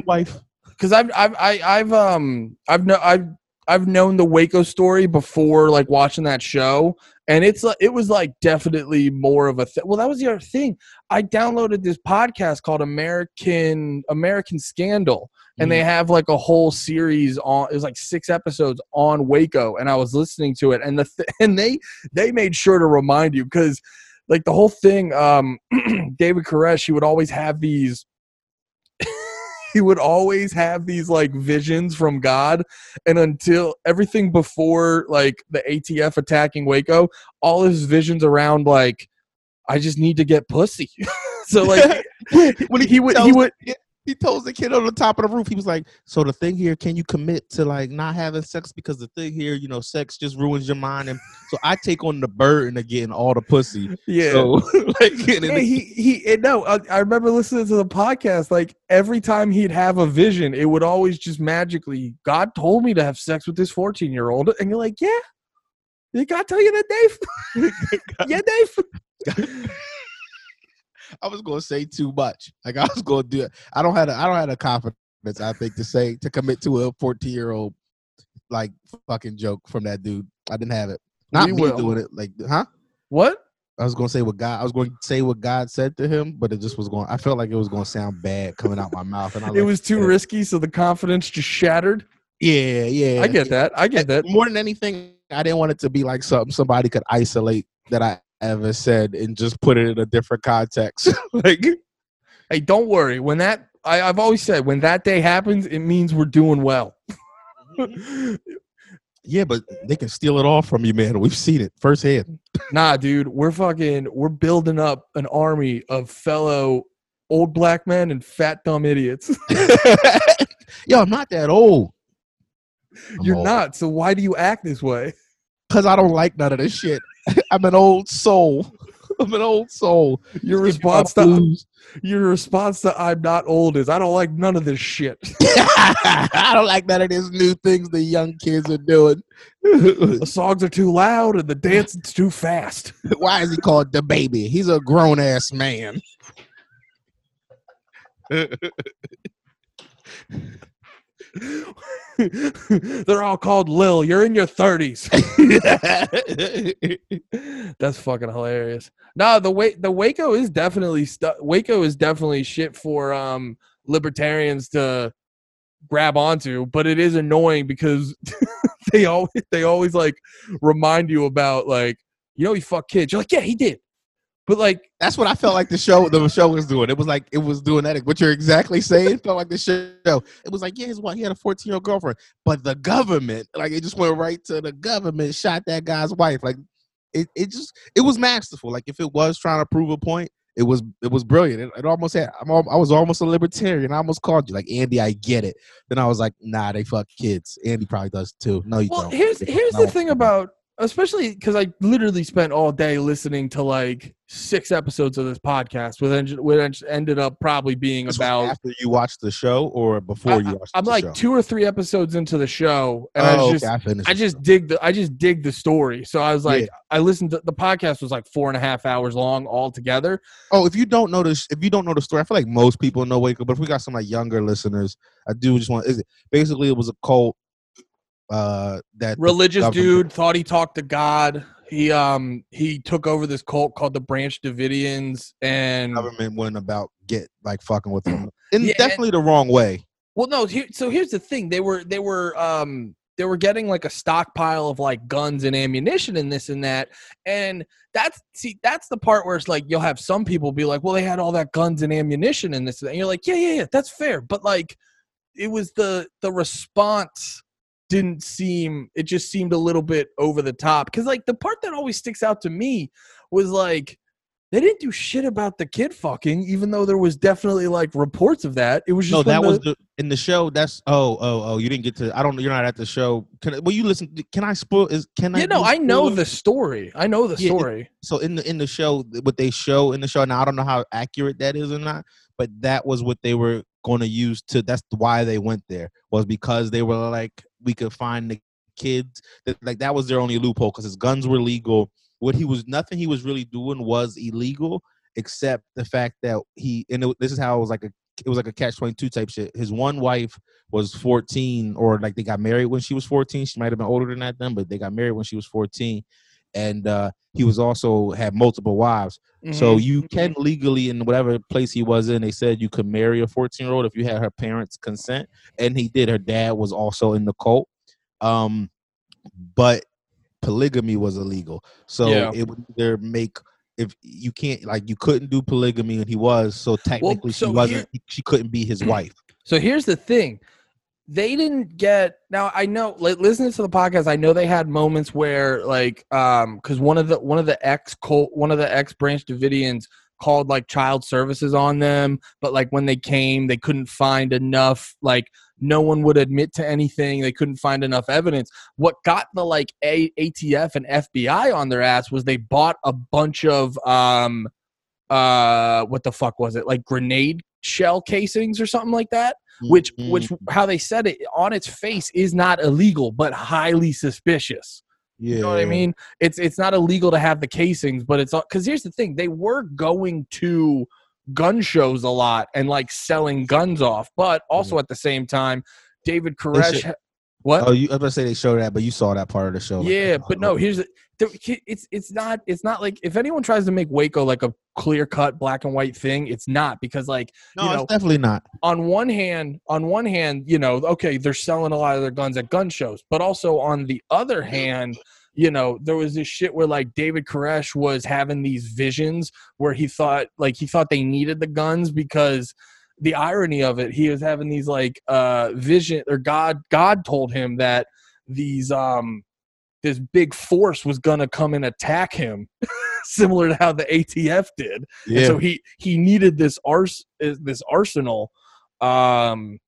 because I've, I've, I, I've, um, I've, no, I've, I've known the Waco story before, like watching that show, And it's like, it was like definitely more of a thing. Well, that was the other thing. I downloaded this podcast called American American Scandal, and mm. they have like a whole series on. It was like six episodes on Waco, and I was listening to it, and the th and they they made sure to remind you, because like the whole thing. Um, David Koresh, he would always have these. He would always have these like visions from God, and until everything before like the A T F attacking Waco, all his visions around like, I just need to get pussy. So like when he, he would, tells, he would, he tells the kid on the top of the roof, he was like, so the thing here, can you commit to like not having sex? Because the thing here, you know, sex just ruins your mind. And so I take on the burden of getting all the pussy. Yeah. So, like, yeah he, he, no, I, I remember listening to the podcast. Like every time he'd have a vision, it would always just magically, God told me to have sex with this fourteen year old. And you're like, yeah, did God tell you that, Dave? Yeah, Dave. I was gonna say too much. Like I was gonna do it. I don't have. A, I don't have the confidence. I think to say to commit to a fourteen year old like fucking joke from that dude. I didn't have it. Not we me will. doing it. Like, huh? What? I was gonna say what God. I was going to say what God said to him, but it just was going. I felt like it was gonna sound bad coming out my mouth, and I it was too it. risky. So the confidence just shattered. Yeah, yeah. I get that. I get that. More than anything, I didn't want it to be like something somebody could isolate that I ever said and just put it in a different context. Like, hey, don't worry. When that I, I've always said, when that day happens, it means we're doing well. Yeah, but they can steal it all from you, man. We've seen it firsthand. Nah, dude, we're fucking we're building up an army of fellow old black men and fat dumb idiots. Yo, I'm not that old. I'm You're old. not. So why do you act this way? Because I don't like none of this shit. I'm an old soul. I'm an old soul. Your response to your response to I'm not old is I don't like none of this shit. I don't like none of these new things the young kids are doing. The songs are too loud and the dance is too fast. Why is he called the baby? He's a grown ass man. They're all called Lil. You're in your thirties. That's fucking hilarious. No, the way the Waco is definitely stuff. Waco is definitely shit for um libertarians to grab onto, but it is annoying because they always they always like remind you about like, you know, he fucked kids. You're like, yeah, he did. But like, that's what I felt like the show the show was doing. It was like it was doing that. What you're exactly saying, it felt like the show. It was like, yeah, his wife, he had a fourteen year old girlfriend, but the government, like, it just went right to the government, shot that guy's wife. Like, it it just it was masterful. Like, if it was trying to prove a point, it was it was brilliant. It, it almost had. I'm all, I was almost a libertarian. I almost called you like, Andy, I get it. Then I was like, nah, they fuck kids. Andy probably does too. No, you well, don't. Well, here's here's no. the thing about. Especially because I literally spent all day listening to like six episodes of this podcast, which, which ended up probably being this about after you watched the show or before I, you watched. I'm the like show. two or three episodes into the show, and oh, I just okay, I, I just show. dig the I just dig the story. So I was like, yeah. I listened to the podcast was like four and a half hours long altogether. Oh, if you don't know this, if you don't know the story, I feel like most people know Waco, but if we got some like younger listeners, I do just want. Is it basically it was a cult. Uh, that religious dude thought he talked to God. He um he took over this cult called the Branch Davidians, and government wasn't about get like fucking with them in yeah, definitely and, the wrong way. Well, no. Here, so here's the thing: they were they were um they were getting like a stockpile of like guns and ammunition and this and that, and that's see that's the part where it's like you'll have some people be like, well, they had all that guns and ammunition and this and that, and you're like, yeah, yeah, yeah, that's fair, but like it was the the response. Didn't seem it just seemed a little bit over the top, because like the part that always sticks out to me was like they didn't do shit about the kid fucking, even though there was definitely like reports of that. It was just no that the, was the, in the show. That's oh oh oh you didn't get to. I don't know, you're not at the show. Can well you listen? Can I spoil? Is can I? You know I know the story. I know the yeah, story. So in the in the show, what they show in the show. Now I don't know how accurate that is or not, but that was what they were going to use to. That's why they went there, was because they were like, we could find the kids. That like that was their only loophole, because his guns were legal. What he was, nothing he was really doing was illegal, except the fact that he. And it, this is how it was like a, it was like a catch twenty-two type shit. His one wife was fourteen, or like they got married when she was fourteen. She might have been older than that then, but they got married when she was fourteen, and uh, he was also had multiple wives. Mm-hmm. So you can legally, in whatever place he was in, they said you could marry a fourteen-year-old if you had her parents' consent, and he did. Her dad was also in the cult, um, but polygamy was illegal. So yeah. it would either make if you can't like you couldn't do polygamy, and he was so technically well, so she wasn't. Here, she couldn't be his wife. So here's the thing. They didn't get now. I know, like, listening to the podcast, I know they had moments where, like, um, because one of the one of the ex cult, one of the ex Branch Davidians called like child services on them, but like when they came, they couldn't find enough. Like, no one would admit to anything. They couldn't find enough evidence. What got the like a- ATF and F B I on their ass was they bought a bunch of um, uh, what the fuck was it? Like grenade shell casings or something like that. Which, which, how they said it on its face is not illegal, but highly suspicious. Yeah. You know what I mean? It's it's not illegal to have the casings, but it's because here's the thing: they were going to gun shows a lot and like selling guns off, but also at the same time, David Koresh. What? Oh, you, I was gonna say they showed that, but you saw that part of the show. Yeah, like, oh, but no, here's the, it's it's not it's not like if anyone tries to make Waco like a clear cut black and white thing, it's not because like no, you know, it's definitely not. On one hand, on one hand, you know, okay, they're selling a lot of their guns at gun shows, but also on the other hand, you know, there was this shit where like David Koresh was having these visions where he thought like he thought they needed the guns because. The irony of it, he was having these like uh, vision, or God, God told him that these um, this big force was gonna come and attack him, similar to how the A T F did. Yeah. And so he he needed this ars this arsenal um,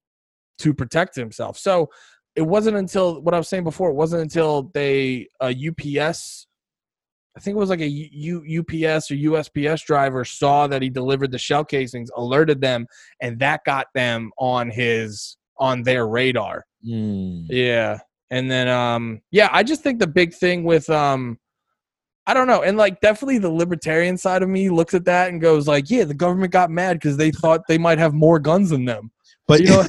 to protect himself. So it wasn't until what I was saying before. It wasn't until they uh, U P S. I think it was like a U- UPS or U S P S driver saw that he delivered the shell casings, alerted them, and that got them on his on their radar. Mm. Yeah, and then um, yeah, I just think the big thing with um, I don't know, and like definitely the libertarian side of me looks at that and goes like, yeah, the government got mad because they thought they might have more guns than them, but you know,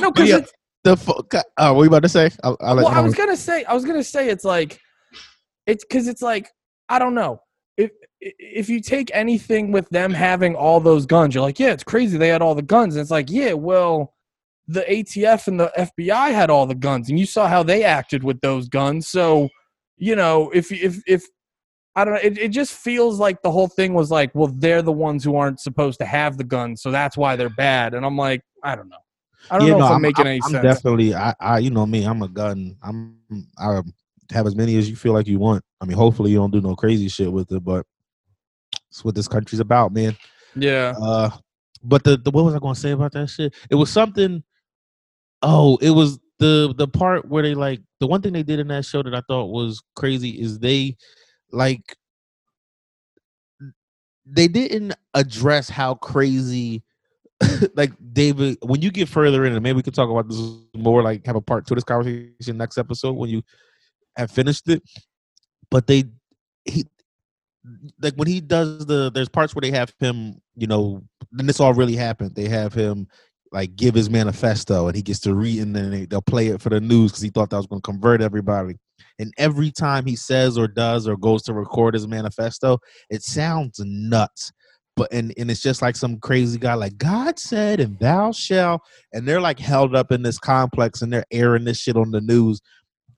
no, because yeah, the fuck. Uh, what were you about to say? I'll, I'll let well, you know. I was gonna say, I was gonna say, it's like it's because it's like. I don't know. If if you take anything with them having all those guns, you're like, yeah, it's crazy they had all the guns. And it's like, yeah, well, the A T F and the F B I had all the guns, and you saw how they acted with those guns. So, you know, if if if I don't know, it, it just feels like the whole thing was like, well, they're the ones who aren't supposed to have the guns, so that's why they're bad. And I'm like, I don't know. I don't yeah, know no, if I'm, I'm making I'm, any I'm sense. Definitely, I, I, you know me, I'm a gun. I'm I have as many as you feel like you want. I mean, hopefully you don't do no crazy shit with it, but it's what this country's about, man. Yeah. Uh, but the, the what was I going to say about that shit? It was something. Oh, it was the the part where they like the one thing they did in that show that I thought was crazy is they like they didn't address how crazy. Like David, when you get further in, and maybe we could talk about this more. Like have a part two of this conversation next episode when you have finished it. But they, he, like when he does the, there's parts where they have him, you know, and this all really happened. They have him like give his manifesto and he gets to read and then they, they'll play it for the news because he thought that was going to convert everybody. And every time he says or does or goes to record his manifesto, it sounds nuts. But and, and it's just like some crazy guy like God said and thou shall. And they're like held up in this complex and they're airing this shit on the news.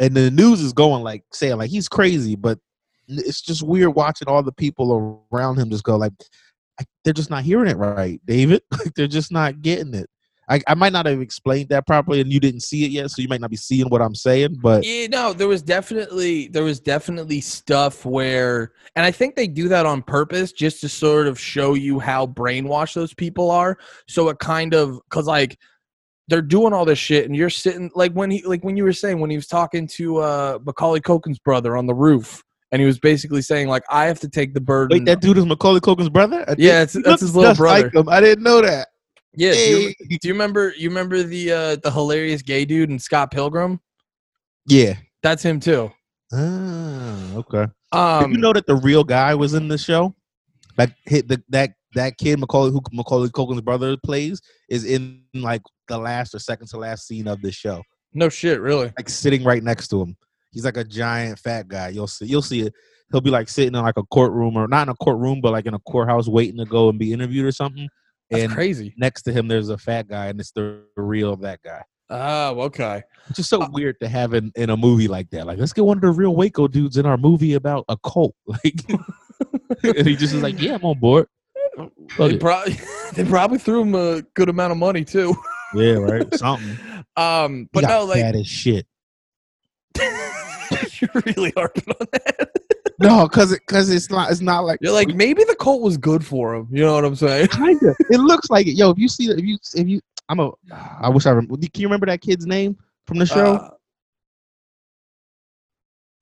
And the news is going like saying like he's crazy, but it's just weird watching all the people around him just go like they're just not hearing it right, David. Like they're just not getting it. I, I might not have explained that properly, and you didn't see it yet, so you might not be seeing what I'm saying. But yeah, no, there was definitely there was definitely stuff where, and I think they do that on purpose just to sort of show you how brainwashed those people are. So it kind of because like. They're doing all this shit, and you're sitting like when he, like when you were saying when he was talking to uh, Macaulay Culkin's brother on the roof, and he was basically saying like, "I have to take the burden." Wait, that dude is Macaulay Culkin's brother? I yeah, it's, that's his little brother. Like him. I didn't know that. Yeah, hey. do, you, do you remember? You remember the uh, the hilarious gay dude in Scott Pilgrim? Yeah, that's him too. Ah, okay. Um, Did you know that the real guy was in the show? Like hit the that. That kid Macaulay, who Macaulay Culkin's brother plays, is in like the last or second to last scene of this show. No shit, really. Like sitting right next to him, he's like a giant fat guy. You'll see, you'll see it. he'll be like sitting in like a courtroom, or not in a courtroom, but like in a courthouse waiting to go and be interviewed or something. That's and crazy. Next to him, there's a fat guy, and it's the real that guy. Oh, okay. It's just so uh, weird to have in, in a movie like that. Like, let's get one of the real Waco dudes in our movie about a cult. Like, and he just is like, yeah, I'm on board. They probably, they probably threw him a good amount of money, too. Yeah, right? Something. Um, but no, like, fat as shit. You're really harping on that. No, because it, cause it's not it's not like you're like maybe the cult was good for him. You know what I'm saying? Kinda. It looks like it. Yo, if you see if you if you I'm a I wish I remember. Can you remember that kid's name from the show? Uh,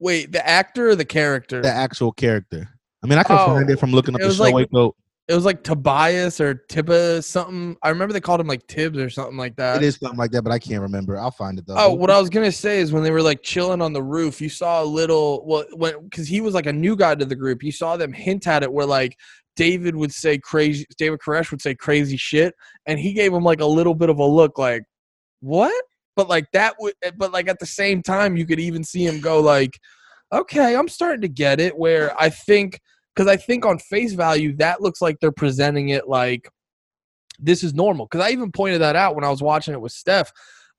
wait, the actor or the character? The actual character. I mean, I can oh, find it from looking up the show. Like, it was like Tobias or Tibba something. I remember they called him like Tibbs or something like that. It is something like that, but I can't remember. I'll find it though. Oh, what I was gonna say is when they were like chilling on the roof, you saw a little well, when because he was like a new guy to the group. You saw them hint at it where like David would say crazy. David Koresh would say crazy shit, and he gave him like a little bit of a look, like what? But like that would. But like at the same time, you could even see him go like, okay, I'm starting to get it. Where I think. Because I think on face value, that looks like they're presenting it like this is normal. Because I even pointed that out when I was watching it with Steph.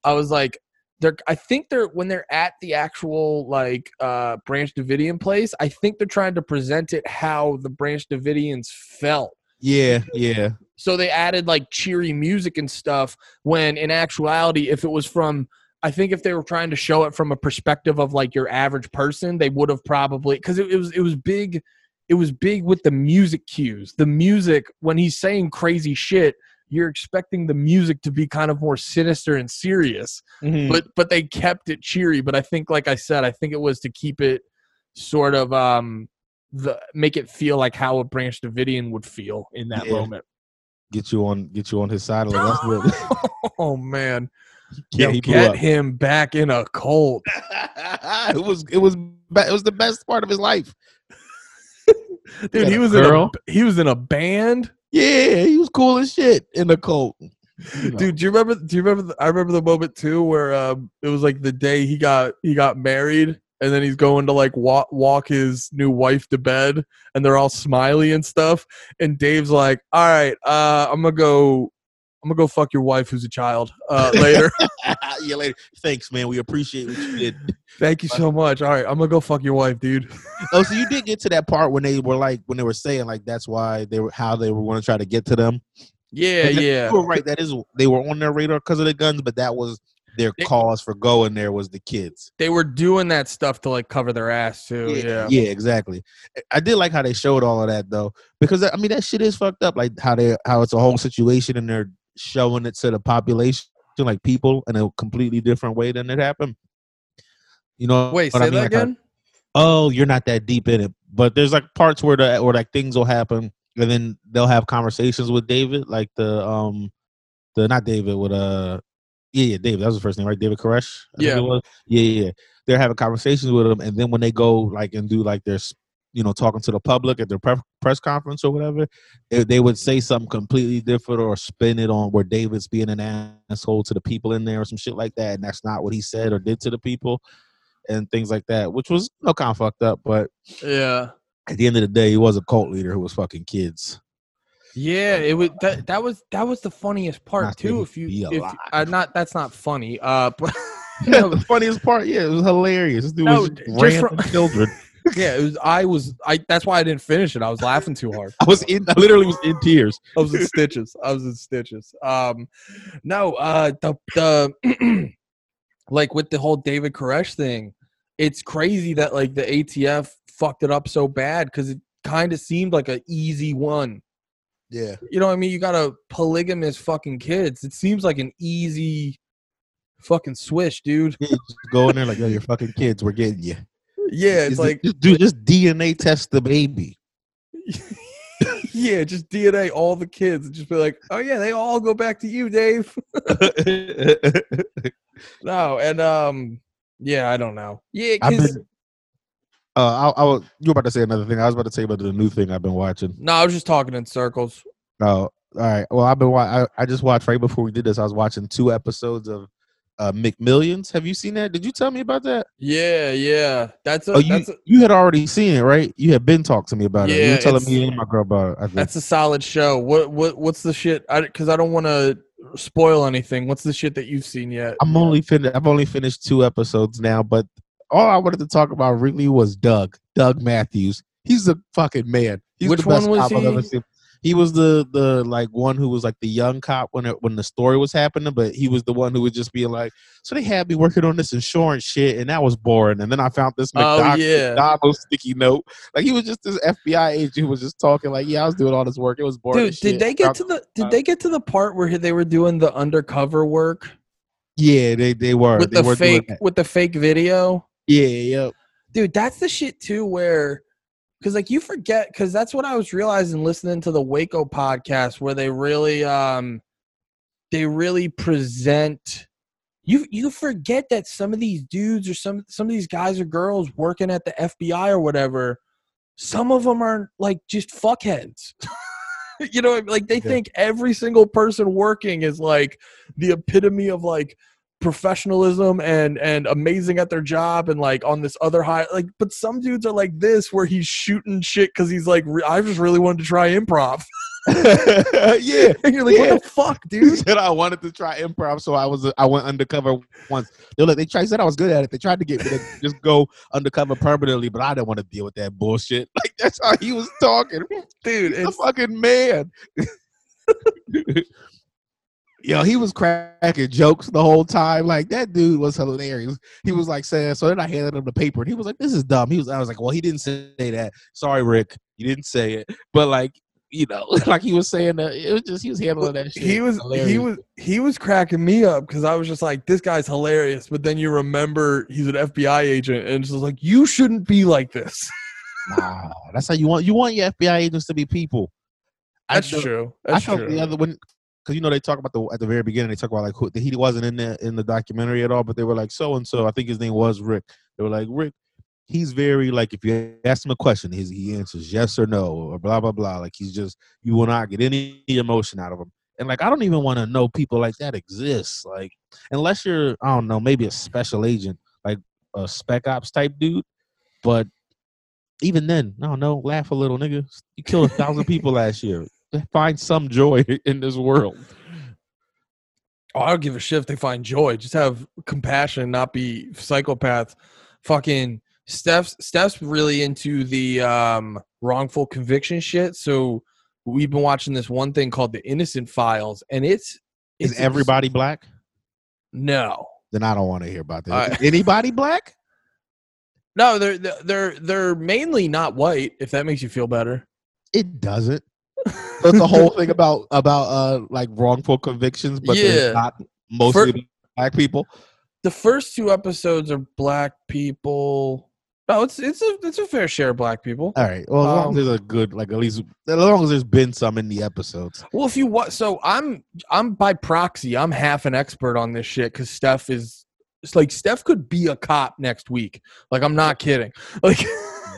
I was like, they're, I think they're when they're at the actual like uh, Branch Davidian place, I think they're trying to present it how the Branch Davidians felt. Yeah, yeah. So they added like cheery music and stuff when in actuality, if it was from – I think if they were trying to show it from a perspective of like your average person, they would have probably – because it, it was it was big – It was big with the music cues. The music, when he's saying crazy shit, you're expecting the music to be kind of more sinister and serious. Mm-hmm. But but they kept it cheery. But I think, like I said, I think it was to keep it sort of um, the make it feel like how a Branch Davidian would feel in that yeah. moment. Get you on, get you on his side. That's really- oh man, yeah, Yo, get him back in a cult. it was it was it was the best part of his life. Dude, he was girl. in a he was in a band. Yeah, he was cool as shit in the cult. You know. Dude, do you remember? Do you remember? The, I remember the moment too where um, it was like the day he got he got married, and then he's going to like walk walk his new wife to bed, and they're all smiley and stuff. And Dave's like, "All right, uh, I'm gonna go, I'm gonna go fuck your wife who's a child uh, later." yeah, later. Thanks, man. We appreciate what you did. Thank you so much. All right, I'm gonna go fuck your wife, dude. oh, so you did get to that part when they were like, when they were saying like that's why they were how they were going to try to get to them. Yeah, yeah. You were right. That is, they were on their radar because of the guns, but that was their they, cause for going there was the kids. They were doing that stuff to like cover their ass too. Yeah, yeah, yeah, exactly. I did like how they showed all of that though, because I mean that shit is fucked up. Like how they how it's a whole situation and they're showing it to the population, to like people, in a completely different way than it happened. You know, wait, say I mean? that like again. I, oh, you're not that deep in it, but there's like parts where the where like things will happen, and then they'll have conversations with David, like the um, the not David with uh, yeah, yeah, David. That was the first name, right? David Koresh. I yeah, think it was. yeah, yeah. They're having conversations with him, and then when they go like and do like their, you know, talking to the public at their pre- press conference or whatever, if they would say something completely different or spin it on where David's being an asshole to the people in there or some shit like that, and that's not what he said or did to the people. And things like that, which was no kind of fucked up, but yeah. At the end of the day, he was a cult leader who was fucking kids. Yeah, it was that. That was that was the funniest part not too. If you, if you uh, not that's not funny. Uh, but yeah, the funniest part. Yeah, it was hilarious. This dude no, was just just from, children. Yeah, it was. I was. I. That's why I didn't finish it. I was laughing too hard. I was in. I literally was in tears. I was in stitches. I was in stitches. Um, no. Uh, the the like with the whole David Koresh thing. It's crazy that like the A T F fucked it up so bad because it kind of seemed like an easy one. Yeah. You know what I mean? You got a polygamous fucking kids. It seems like an easy fucking swish, dude. Yeah, just go in there like, yo, your fucking kids, we're getting you. Yeah, it's Is like. It, dude, just D N A test the baby. yeah, just D N A all the kids and just be like, oh, yeah, they all go back to you, Dave. no, and, um,. Yeah, I don't know. Yeah, because uh, I, I was you were about to say another thing. I was about to say about the new thing I've been watching. No, I was just talking in circles. Oh, all right. Well, I've been wa- I, I just watched right before we did this. I was watching two episodes of uh, McMillions. Have you seen that? Did you tell me about that? Yeah, yeah. That's a, oh, you, that's a, you had already seen it, right? You had been talking to me about yeah, it. You were telling me and my girl about it. I think. That's a solid show. What what what's the shit? I, because I don't want to spoil anything. What's the shit that you've seen yet? I'm only fin- I've only finished two episodes now, but all I wanted to talk about really was Doug. Doug Matthews. He's a fucking man. He's Which the best one was cop he? I've ever seen. He was the, the like one who was like the young cop when it, when the story was happening, but he was the one who would just be like, so they had me working on this insurance shit, and that was boring. And then I found this McDonald's, oh, yeah. McDonald's sticky note. Like he was just this F B I agent who was just talking like, yeah, I was doing all this work. It was boring. Dude, did shit. they get to the did they get to the part where they were doing the undercover work? Yeah, they they were with they the were fake with the fake video. Yeah, yeah. Dude, that's the shit too where. Because, like, you forget, because that's what I was realizing listening to the Waco podcast where they really um, they really present – you you forget that some of these dudes or some, some of these guys or girls working at the F B I or whatever, some of them are, like, just fuckheads. You know, like, they yeah. think every single person working is, like, the epitome of, like, professionalism and and amazing at their job and like on this other high, like, but some dudes are like this where he's shooting shit because he's like, I just really wanted to try improv. Yeah. And you're like, yeah. What the fuck, dude? He said I wanted to try improv, so I was I went undercover once. They're like, they tried, said I was good at it. They tried to get me to just go undercover permanently, but I didn't want to deal with that bullshit. Like, that's how he was talking. Dude, he's it's a fucking man. Yo, he was cracking jokes the whole time. Like, that dude was hilarious. He was like saying, so then I handed him the paper and he was like, this is dumb. He was, I was like, well, he didn't say that. Sorry, Rick. You didn't say it. But like, you know, like he was saying that it was just, he was handling that shit. He was, hilarious. he was, he was cracking me up. Cause I was just like, this guy's hilarious. But then you remember he's an F B I agent and it's just like, you shouldn't be like this. Nah, that's how you want, you want your F B I agents to be people. That's I, true. That's I true. The other one. Because, you know, they talk about the at the very beginning, they talk about, like, who, he wasn't in the, in the documentary at all, but they were like, so-and-so, I think his name was Rick. They were like, Rick, he's very, like, if you ask him a question, he's, he answers yes or no or blah, blah, blah. Like, he's just, you will not get any emotion out of him. And, like, I don't even want to know people like that exist. Like, unless you're, I don't know, maybe a special agent, like a spec ops type dude. But even then, I don't know, laugh a little, nigga. You killed a thousand people last year. Find some joy in this world. Oh, I don't give a shit if they find joy. Just have compassion, not be psychopaths. Fucking Steph's Steph's really into the um, wrongful conviction shit. So we've been watching this one thing called The Innocent Files, and it's, it's is everybody black? No. Then I don't want to hear about that. Uh, anybody black? No, they're they're they're mainly not white. If that makes you feel better, it doesn't. So it's a whole thing about about uh like wrongful convictions, but yeah. They're not mostly For, black people. The first two episodes are black people. No, it's it's a it's a fair share of black people. All right. Well, as um, long as there's a good like at least as long as there's been some in the episodes. Well, if you want, so I'm I'm by proxy. I'm half an expert on this shit because Steph is it's like Steph could be a cop next week. Like I'm not kidding. Like.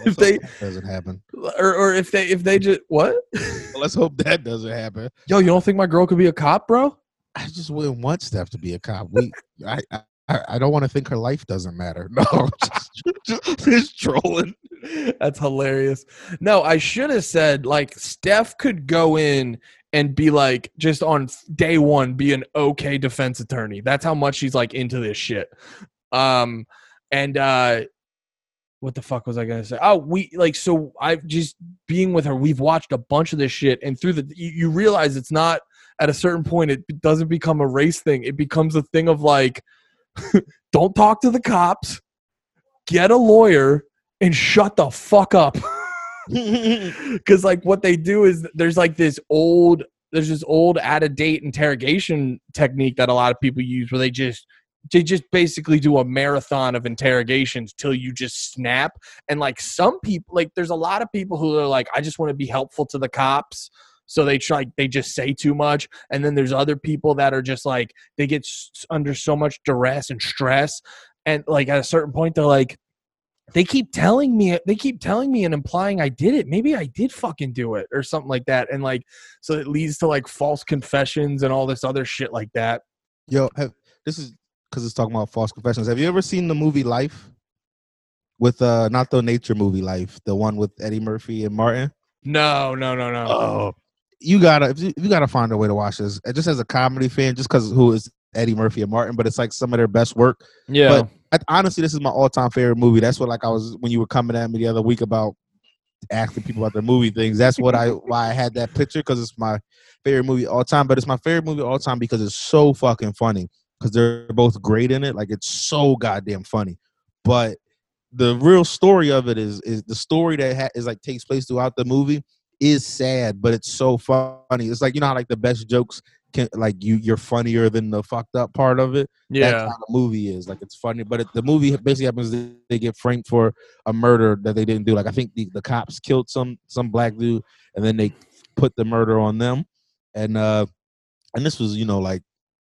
If they doesn't happen, or or if they if they just what? Well, let's hope that doesn't happen. Yo, you don't think my girl could be a cop, bro? I just wouldn't want Steph to be a cop. We, I, I, I don't want to think her life doesn't matter. No, just, just, just trolling. That's hilarious. No, I should have said like Steph could go in and be like just on day one be an okay defense attorney. That's how much she's like into this shit. Um, and uh. What the fuck was I going to say? Oh, we like, so I've just being with her, we've watched a bunch of this shit. And through the, you, you realize it's not at a certain point, it doesn't become a race thing. It becomes a thing of like, don't talk to the cops, get a lawyer and shut the fuck up. Cause like what they do is there's like this old, there's this old out of date interrogation technique that a lot of people use where they just, They just basically do a marathon of interrogations till you just snap. And like some people, like there's a lot of people who are like, I just want to be helpful to the cops. So they try, they just say too much. And then there's other people that are just like, they get under so much duress and stress. And like at a certain point, they're like, they keep telling me, they keep telling me and implying I did it. Maybe I did fucking do it or something like that. And like, so it leads to like false confessions and all this other shit like that. Yo, have, this is, because it's talking about false confessions. Have you ever seen the movie Life? With uh, not the nature movie Life, the one with Eddie Murphy and Martin. No, no, no, no. Oh, you gotta, you gotta find a way to watch this. Just as a comedy fan, just because who is Eddie Murphy and Martin, but it's like some of their best work. Yeah. But I, honestly, this is my all-time favorite movie. That's what, like, I was when you were coming at me the other week about asking people about their movie things. That's what I why I had that picture, because it's my favorite movie all time. But it's my favorite movie all time because it's so fucking funny. Because they're both great in it. Like, it's so goddamn funny, but. The real story of it is is the story that ha is like takes place throughout the movie is sad, but it's so funny. It's like, you know how like the best jokes can like you you're funnier than the fucked up part of it. Yeah, that's how the movie is, like, it's funny, but it, the movie basically happens. They get framed for a murder that they didn't do. Like, I think the, the cops killed some some black dude, and then they put the murder on them, and uh, and this was, you know, like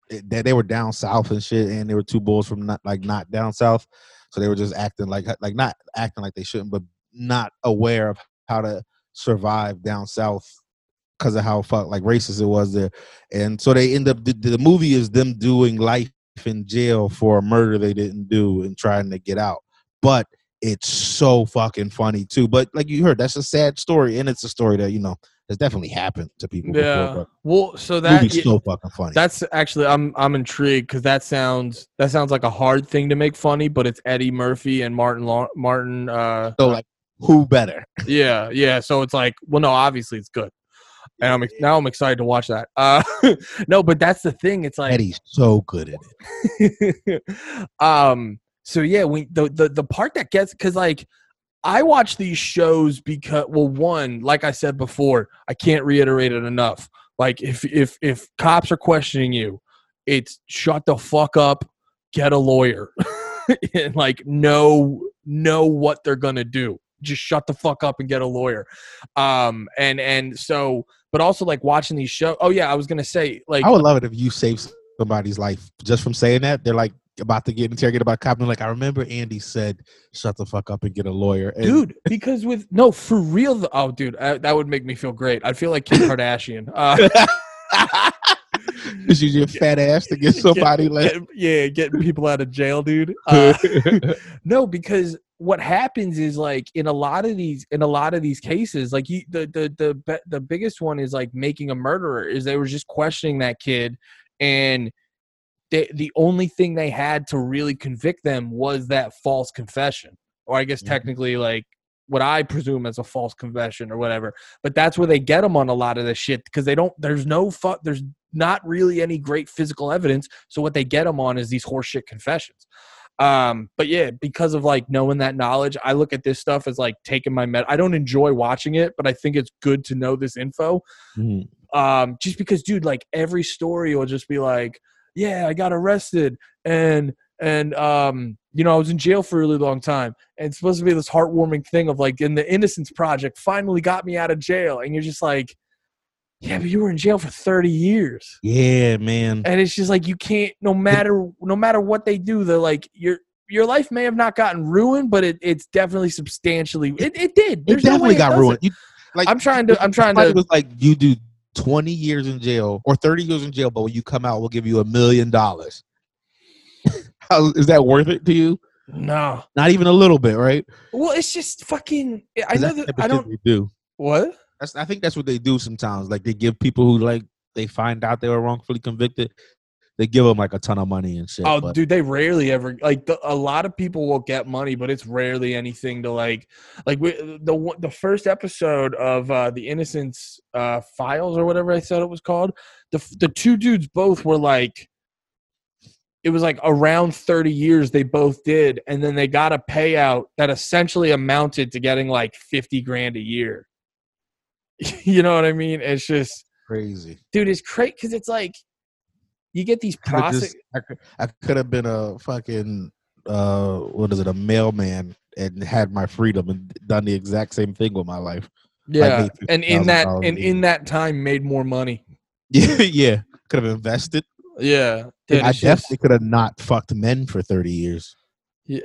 they they were down south and shit, and they were two bulls from not like not down south. So they were just acting like, like not acting like they shouldn't, but not aware of how to survive down south because of how fuck, like racist it was there. And so they end up, the, the movie is them doing life in jail for a murder they didn't do and trying to get out. But it's so fucking funny too. But like you heard, that's a sad story. And it's a story that, you know, has definitely happened to people. Yeah. Before, well, so that movie's so fucking funny. That's actually, I'm I'm intrigued because that sounds that sounds like a hard thing to make funny, but it's Eddie Murphy and Martin La Martin. Uh, so like, who better? Yeah, yeah. So it's like, well, no, obviously it's good, and I'm now I'm excited to watch that. Uh, no, but that's the thing. It's like Eddie's so good at it. um. So yeah, we the the the part that gets because like. I watch these shows because, well, one, like I said before, I can't reiterate it enough. Like, if if if cops are questioning you, it's shut the fuck up, get a lawyer, and like know know what they're gonna do. Just shut the fuck up and get a lawyer. Um, and and so, but also like watching these shows. Oh yeah, I was gonna say like I would love it if you saved somebody's life just from saying that. They're like. About to get interrogated by a cop, and like I remember Andy said, "Shut the fuck up and get a lawyer," and dude. Because with no, for real. The, oh, dude, I, that would make me feel great. I'd feel like Kim Kardashian. Uh, just use your fat ass to get somebody. Get, like, get, yeah, getting people out of jail, dude. Uh, no, because what happens is like in a lot of these, in a lot of these cases, like you, the the the the biggest one is like Making a Murderer. Is they were just questioning that kid and. They, the only thing they had to really convict them was that false confession, or I guess technically like what I presume as a false confession or whatever. But that's where they get them on a lot of this shit because they don't. There's no fuck. There's not really any great physical evidence. So what they get them on is these horseshit confessions. Um, but yeah, because of like knowing that knowledge, I look at this stuff as like taking my med. I don't enjoy watching it, but I think it's good to know this info. Mm. Um, just because, dude, like every story will just be like. Yeah, I got arrested and, and, um, you know, I was in jail for a really long time and it's supposed to be this heartwarming thing of like in the Innocence Project finally got me out of jail. And you're just like, yeah, but you were in jail for thirty years. Yeah, man. And it's just like, you can't, no matter, no matter what they do, they're like, you're, your life may have not gotten ruined, but it, it's definitely substantially, it, it did. There's it definitely no got it ruined. You, like, I'm trying to, I'm trying to, it was like, you do twenty years in jail or thirty years in jail, but when you come out, we'll give you a million dollars. How is that worth it to you? No, not even a little bit, right? Well, it's just fucking. I know that, that I don't do what. That's, I think that's what they do sometimes. Like they give people who like they find out they were wrongfully convicted, they give them like a ton of money and shit. Oh, but. Dude, they rarely ever like the, a lot of people will get money, but it's rarely anything to like like we, the the first episode of uh, the Innocence uh, Files or whatever I said it was called. The the two dudes both were like it was like around thirty years they both did, and then they got a payout that essentially amounted to getting like fifty grand a year. You know what I mean? It's just crazy, dude. It's crazy because it's like. You get these process. I could have been a fucking uh, what is it? A mailman and had my freedom and done the exact same thing with my life. Yeah, like and in that and in that time made more money. Yeah, yeah. Could have invested. Yeah, dude, I definitely could have not fucked men for thirty years. Yeah.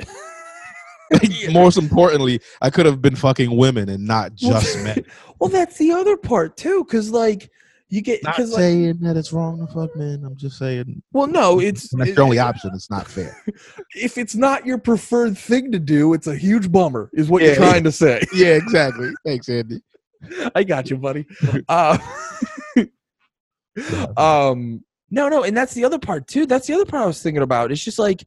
Yeah. Most importantly, I could have been fucking women and not just well, men. Well, that's the other part too, because like. You get not saying like, that it's wrong to fuck men. I'm just saying. Well, no, it's that's the only it, option. It's not fair. If it's not your preferred thing to do, it's a huge bummer, is what yeah, you're trying to say. Yeah, exactly. Thanks, Andy. I got you, buddy. Uh, um, no, no, and that's the other part too. That's the other part I was thinking about. It's just like,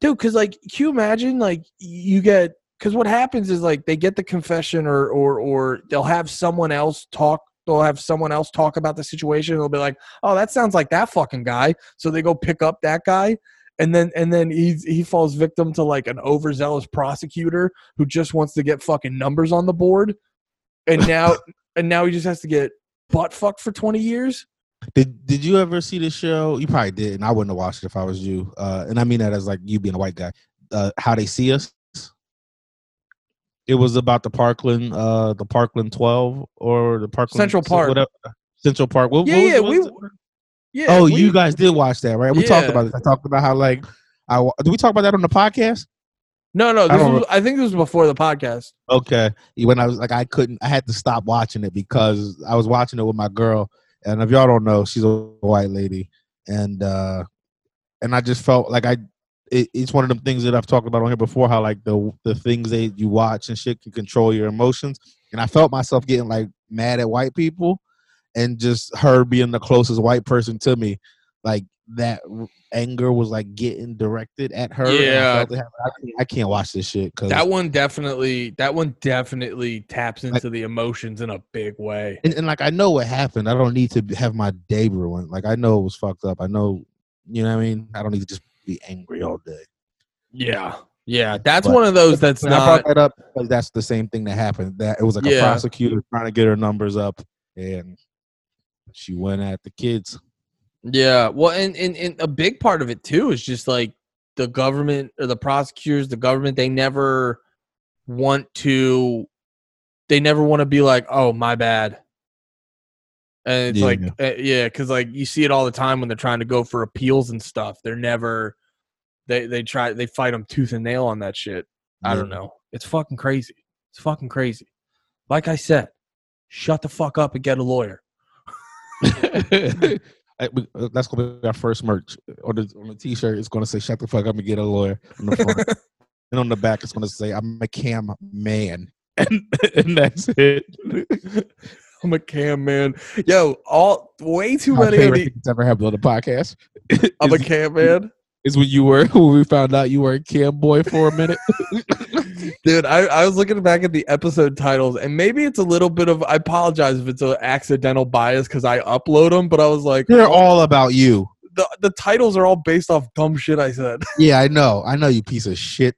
dude, because like, can you imagine? Like, you get because what happens is like they get the confession, or or or they'll have someone else talk. They'll have someone else talk about the situation. They'll be like, "Oh, that sounds like that fucking guy." So they go pick up that guy, and then and then he he falls victim to like an overzealous prosecutor who just wants to get fucking numbers on the board, and now and now he just has to get butt fucked for twenty years. Did Did you ever see the show? You probably didn't. I wouldn't have watched it if I was you. Uh, and I mean that as like you being a white guy. Uh, How They See Us. It was about the Parkland, uh, the Parkland twelve or the Parkland Central Park, whatever. Central Park. What, yeah, what was, yeah, what we, was yeah. Oh, we, you guys did watch that, right? We yeah. talked about it. I talked about how like, I did we talk about that on the podcast? No, no. This I, was, I think this was before the podcast. Okay, when I was like, I couldn't, I had to stop watching it because I was watching it with my girl, and if y'all don't know, she's a white lady, and uh, and I just felt like I. It's one of them things that I've talked about on here before, how like the the things that you watch and shit can control your emotions. And I felt myself getting like mad at white people, and just her being the closest white person to me, like that anger was like getting directed at her. Yeah, I, like, I can't watch this shit. Cause that one definitely, that one definitely taps into like, the emotions in a big way. And, and like I know what happened. I don't need to have my day ruined. Like I know it was fucked up. I know, you know what I mean. I don't need to just. Be angry all day. Yeah, yeah, that's but one of those that's not. I brought that up because that's the same thing that happened. That it was like yeah. a prosecutor trying to get her numbers up, and she went at the kids. Yeah, well, and and, and a big part of it too is just like the government or the prosecutors, the government. They never want to. They never want to be like, oh, my bad. And it's yeah. like, uh, yeah, because like you see it all the time when they're trying to go for appeals and stuff. They're never, they they try, they fight them tooth and nail on that shit. I yeah. don't know. It's fucking crazy. It's fucking crazy. Like I said, shut the fuck up and get a lawyer. That's gonna be our first merch on the on the t-shirt. It's gonna say, "Shut the fuck up and get a lawyer." On the front. And on the back, it's gonna say, "I'm a cam man," and, and that's it. I'm a cam man. Yo, all way too My many favorite of the things ever happened on the podcast. I'm is, a cam man. Is when you were when we found out you were a cam boy for a minute. Dude, I, I was looking back at the episode titles, and maybe it's a little bit of I apologize if it's an accidental bias because I upload them, but I was like, they're oh, all about you. The the titles are all based off dumb shit I said. Yeah, I know. I know, you piece of shit.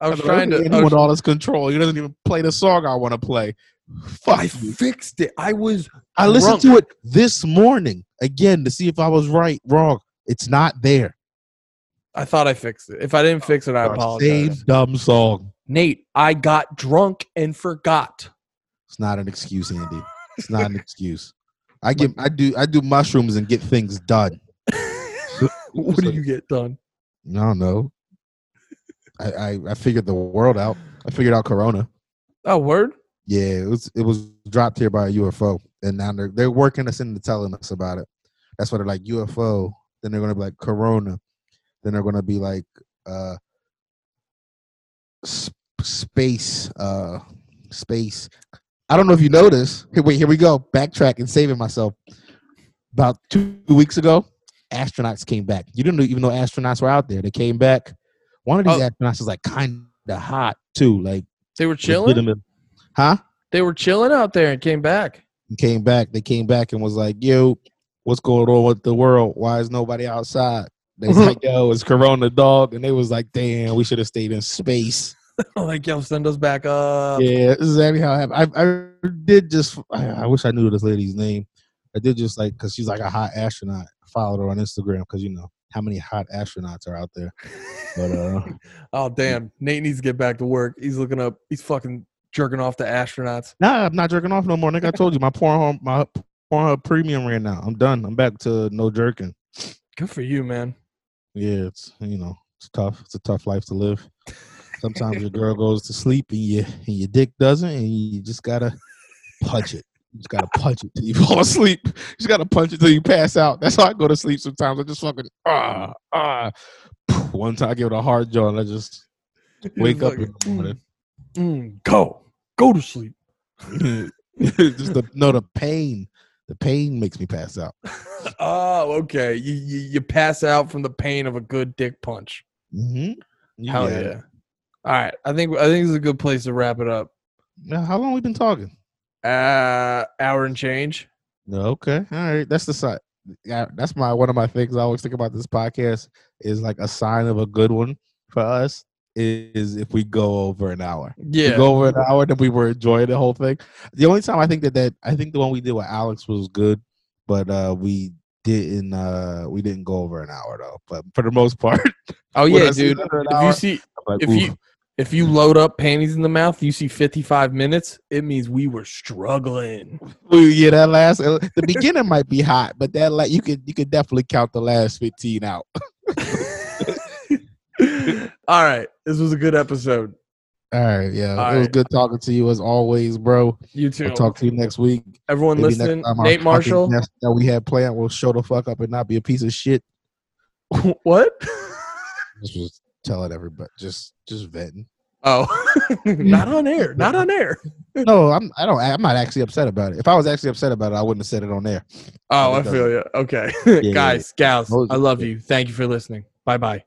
I was I trying to I was, all this control. He doesn't even play the song I want to play. Fuck, I fixed it. I was I drunk. Listened to it this morning again to see if I was right, wrong. It's not there. I thought I fixed it. If I didn't fix it, I apologize. Same dumb song. Nate, I got drunk and forgot. It's not an excuse, Andy. It's not an excuse. I get I do I do mushrooms and get things done. What do you get done? I don't know. I, I, I figured the world out. I figured out Corona. Oh, word? Yeah, it was it was dropped here by a U F O, and now they're they're working us into telling us about it. That's why they're like U F O. Then they're gonna be like Corona. Then they're gonna be like uh, sp- space, uh, space. I don't know if you noticed. Here, wait, here we go. Backtracking, saving myself. About two weeks ago, astronauts came back. You didn't even know astronauts were out there. They came back. One of these oh. astronauts was like kind of hot too. Like they were chilling. Huh? They were chilling out there and came back. Came back. They came back and was like, "Yo, what's going on with the world? Why is nobody outside?" They was like, "Yo, it's Corona, dog." And they was like, "Damn, we should have stayed in space." Like, yo, send us back up. Yeah, this is exactly how it happened. I, I did just. I, I wish I knew this lady's name. I did just like because she's like a hot astronaut. I followed her on Instagram because you know how many hot astronauts are out there. But uh, oh damn, Nate needs to get back to work. He's looking up. He's fucking. Jerking off to astronauts. Nah, I'm not jerking off no more. Nigga, I told you my Pornhub, my Pornhub premium ran out. I'm done. I'm back to no jerking. Good for you, man. Yeah, it's you know, it's tough. It's a tough life to live. Sometimes your girl goes to sleep and you and your dick doesn't, and you just gotta punch it. You just gotta punch it till you fall asleep. You just gotta punch it till you pass out. That's how I go to sleep sometimes. I just fucking ah ah. One time I give it a hard jaw and I just wake up like, in the morning. Mm, go go to sleep. Just the, no, the pain. The pain makes me pass out. Oh, okay. You, you you pass out from the pain of a good dick punch. Mm-hmm. Hell yeah. yeah. All right. I think I think this is a good place to wrap it up. Now, how long we been talking? Uh, hour and change. Okay. All right. That's the sign. Yeah, that's my one of my things I always think about this podcast is like a sign of a good one for us is if we go over an hour. Yeah. If we go over an hour, then we were enjoying the whole thing. The only time I think that, that I think the one we did with Alex was good, but uh we didn't uh we didn't go over an hour though. But for the most part. Oh yeah, dude. If hour, you see like, if oof. you If you load up Panties in the Mouth, you see fifty-five minutes, it means we were struggling. Yeah, that last the beginning might be hot, but that like you could you could definitely count the last fifteen out. All right. This was a good episode. All right, yeah. All it right. was good talking to you as always, bro. You too. I'll talk to you next week. Everyone Maybe listening, Nate Marshall that we had planned will show the fuck up and not be a piece of shit. What? This was telling everybody just just venting. Oh, not on air, not on air. No, I'm. I don't. I'm not actually upset about it. If I was actually upset about it, I wouldn't have said it on air. Oh, I feel you. Okay, yeah, guys, yeah. gals, I love you. Thank you for listening. Bye bye.